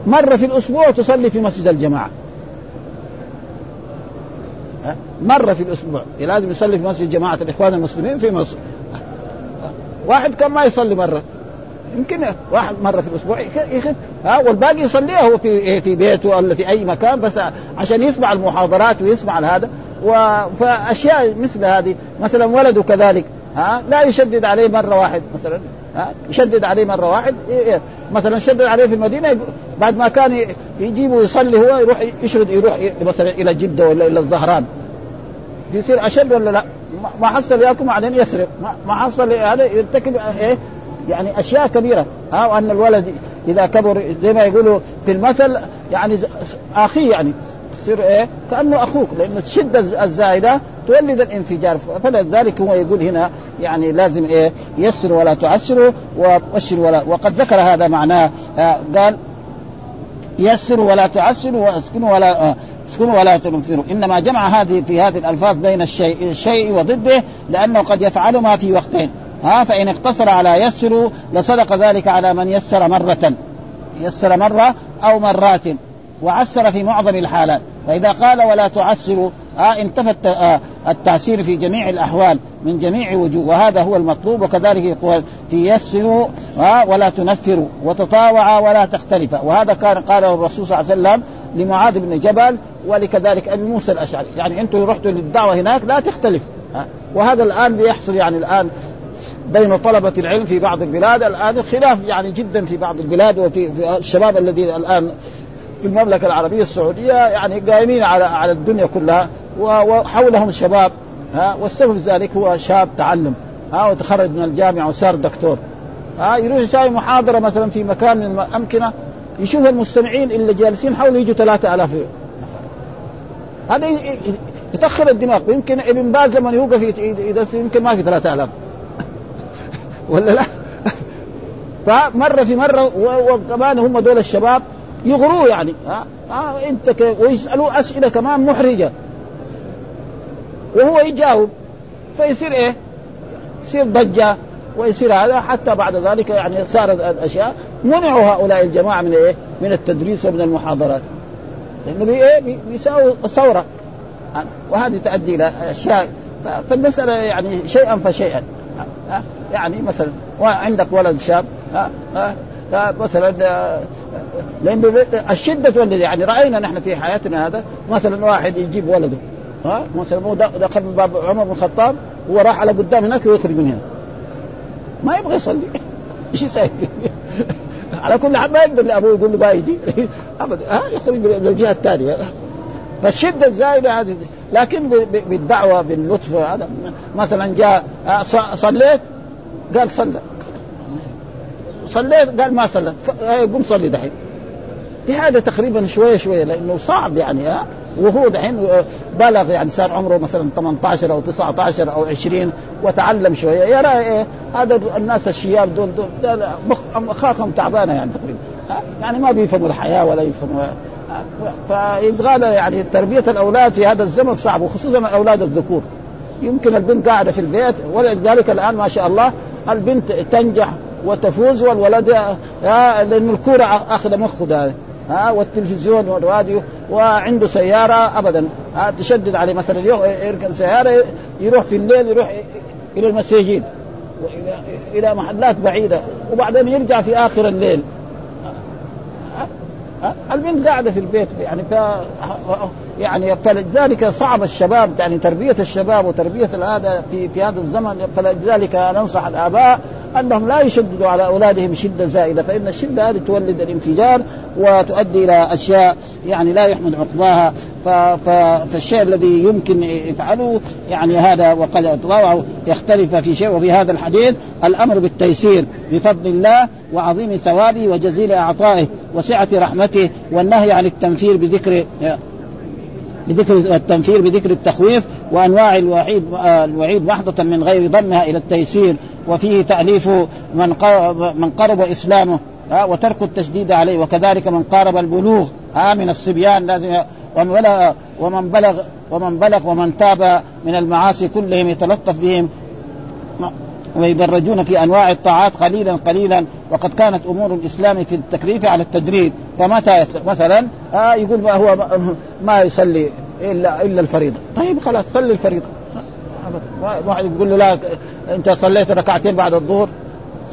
مرة في الأسبوع تصلي في مسجد الجماعة، مرة في الأسبوع لازم يصلي في مسجد جماعة الإخوان المسلمين في مصر. واحد كان ما يصلي مرة، يمكن واحد مرة في الأسبوع يخف، والباقي يصليه هو في بيته ولا في أي مكان، بس عشان يسمع المحاضرات ويسمع هذا فأشياء مثل هذه. مثلا ولده كذلك، لا يشدد عليه مرة واحد، مثلا يشدد عليه مرة واحد، مثلا شدد عليه في المدينة بعد ما كان يجيبه يصلي هو يروح يشرد يروح مثلا إلى جدة ولا إلى الظهران، يصير أشد ولا لا؟ ما حصل ياكم بعدين يسرق، ما حصل هذا يرتكب إيه يعني أشياء كبيرة. وأن الولد إذا كبر زي ما يقولوا في المثل يعني أخي، يعني تصير إيه كأنه أخوك، لأن الشدة الزائدة تولد الانفجار. فلذلك هو يقول هنا يعني لازم إيه يسر ولا تعسر وبشر ولا، وقد ذكر هذا معناه. قال يسر ولا تعسر واسكن ولا ولا تنفروا، إنما جمع هذه في هذه الألفاظ بين الشيء وضده لأنه قد يفعل ما في وقتين. فإن اقتصر على يسر لصدق ذلك على من يسر مرة أو مرات، وعسر في معظم الحالات. فإذا قال ولا تعسروا انتفى التعسير في جميع الأحوال من جميع وجوه، وهذا هو المطلوب. وكذلك يقول تيسروا ولا تنفروا وتطاوعا ولا تختلفا، وهذا كان قاله الرسول صلى الله عليه وسلم لمعاذ بن جبل ولكذلك أبي موسى الأشعري، يعني أنتم رحتوا للدعوة هناك لا تختلف. وهذا الآن بيحصل يعني الآن بين طلبة العلم في بعض البلاد، الآن خلاف يعني جدا في بعض البلاد، وفي الشباب الذي الآن في المملكة العربية السعودية يعني قائمين على الدنيا كلها وحولهم شباب والسبب ذلك هو شاب تعلم وتخرج من الجامعة وصار دكتور، يروح يساوي محاضرة مثلا في مكان من الأمكنة، يشوف المستمعين اللي جالسين حوله يجوا 3000 نفر، هذا يتأخر الدماغ. يمكن ابن باز لما يوقف يدرس يمكن ما في 3000 ولا لا. فمرة في مرة وكمان هم دول الشباب يغروه يعني انت ويسألوا أسئلة كمان محرجة وهو يجاوب، فيصير ايه، يصير ضجة ويصير هذا. حتى بعد ذلك يعني صارت الأشياء منعوا هؤلاء الجماعة من ايه، من التدريس ومن المحاضرات، لأنه بيساووا ثورة، وهذه تؤدي إلى أشياء. فالمسألة يعني شيئا فشيئا، يعني مثلا وعندك ولد شاب مثلا، لأن الشدة والذي يعني رأينا نحن في حياتنا هذا، مثلا واحد يجيب ولده مثلا هو دخل من باب عمر بن الخطاب وراح على قدام هناك ويخرج من هنا، ما يبغى يصلي، ايش يسوي؟ على كل حال ما يقدر لأبوه يقول له بايجي أبدا، يخرج من الجهة الثانية. فالشدة الزائدة هذه، لكن بالدعوة باللطف هذا. مثلا جاء صليت قال صليت قال ما صليت، قم صلي دحين. في هذا تقريبا شوية شوية، لأنه صعب يعني وهو دحين بلغ، يعني صار عمره مثلا 18 أو 19 أو 20 وتعلم شوية، يرى إيه هذا الناس الشياب دول مخاخهم تعبانة يعني تقريبا، يعني ما بيفهموا الحياة ولا يفهموا، فيبغى يعني تربية الأولاد في هذا الزمن صعب، وخصوصا الأولاد الذكور. يمكن البنت قاعدة في البيت، ولذلك الآن ما شاء الله البنت تنجح وتفوز، والولد لأن الكورة أخذ مخه والتلفزيون والراديو، وعنده سيارة أبدا تشدد عليه، مثلا يركن سيارة يروح في الليل، يروح إلى المساجد إلى محلات بعيدة، وبعدين يرجع في آخر الليل. البنت قاعدة في البيت يعني يعني فلذلك صعب الشباب، يعني تربية الشباب وتربية هذا في هذا الزمن. فلذلك ننصح الآباء أنهم لا يشددوا على أولادهم شدة زائدة، فإن الشدة هذه تولد الانفجار وتؤدي إلى أشياء يعني لا يحمد عقباها. فالشيء الذي يمكن يفعله يعني هذا، وقد أطلعه يختلف في شيء. وفي هذا الحديث الأمر بالتيسير بفضل الله وعظيم ثوابه وجزيل أعطائه وسعة رحمته، والنهي عن التنفير بذكر التنفير بذكر التخويف وأنواع الوعيد وحدة من غير ضمها إلى التيسير. وفيه تأليف من قرب إسلامه وترك التشديد عليه، وكذلك من قارب البلوغ من الصبيان لازم، ومن بلغ ومن تاب من المعاصي كلهم يتلطف بهم ويدرجون في أنواع الطاعات قليلا قليلا. وقد كانت أمور الإسلام في التكليف على التدريج، فمتى مثلا يقول ما هو ما يصلي إلا الفريضة، طيب خلاص صلي الفريضة. واحد يقول له لا أنت صليت ركعتين بعد الظهر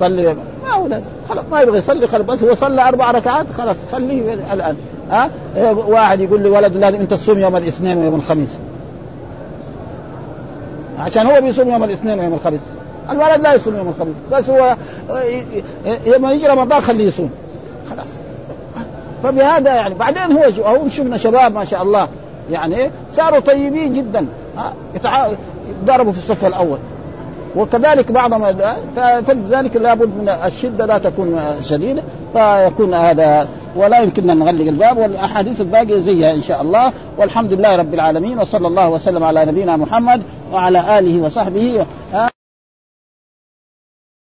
صلي، ما هو لازم خلاص ما يبغى يصلي، خلاص هو صلى 4 ركعات خلاص صلي الآن. واحد يقول لي ولد لازم أنت تصوم يوم الاثنين ويوم الخميس، عشان هو بيصوم يوم الاثنين ويوم الخميس، الولد لا يصوم يوم الخميس، بس هو لما يجي رمضان خليه يصوم خلاص. فبهذا يعني بعدين هو شفنا شباب ما شاء الله يعني صاروا طيبين جدا، يتضاربوا في الصف الأول، وكذلك بعضهم. فلذلك لابد من الشدة لا تكون شديدة، فيكون هذا ولا يمكننا نغلق الباب، والأحاديث الباقية زيها إن شاء الله. والحمد لله رب العالمين، وصلى الله وسلم على نبينا محمد وعلى آله وصحبه.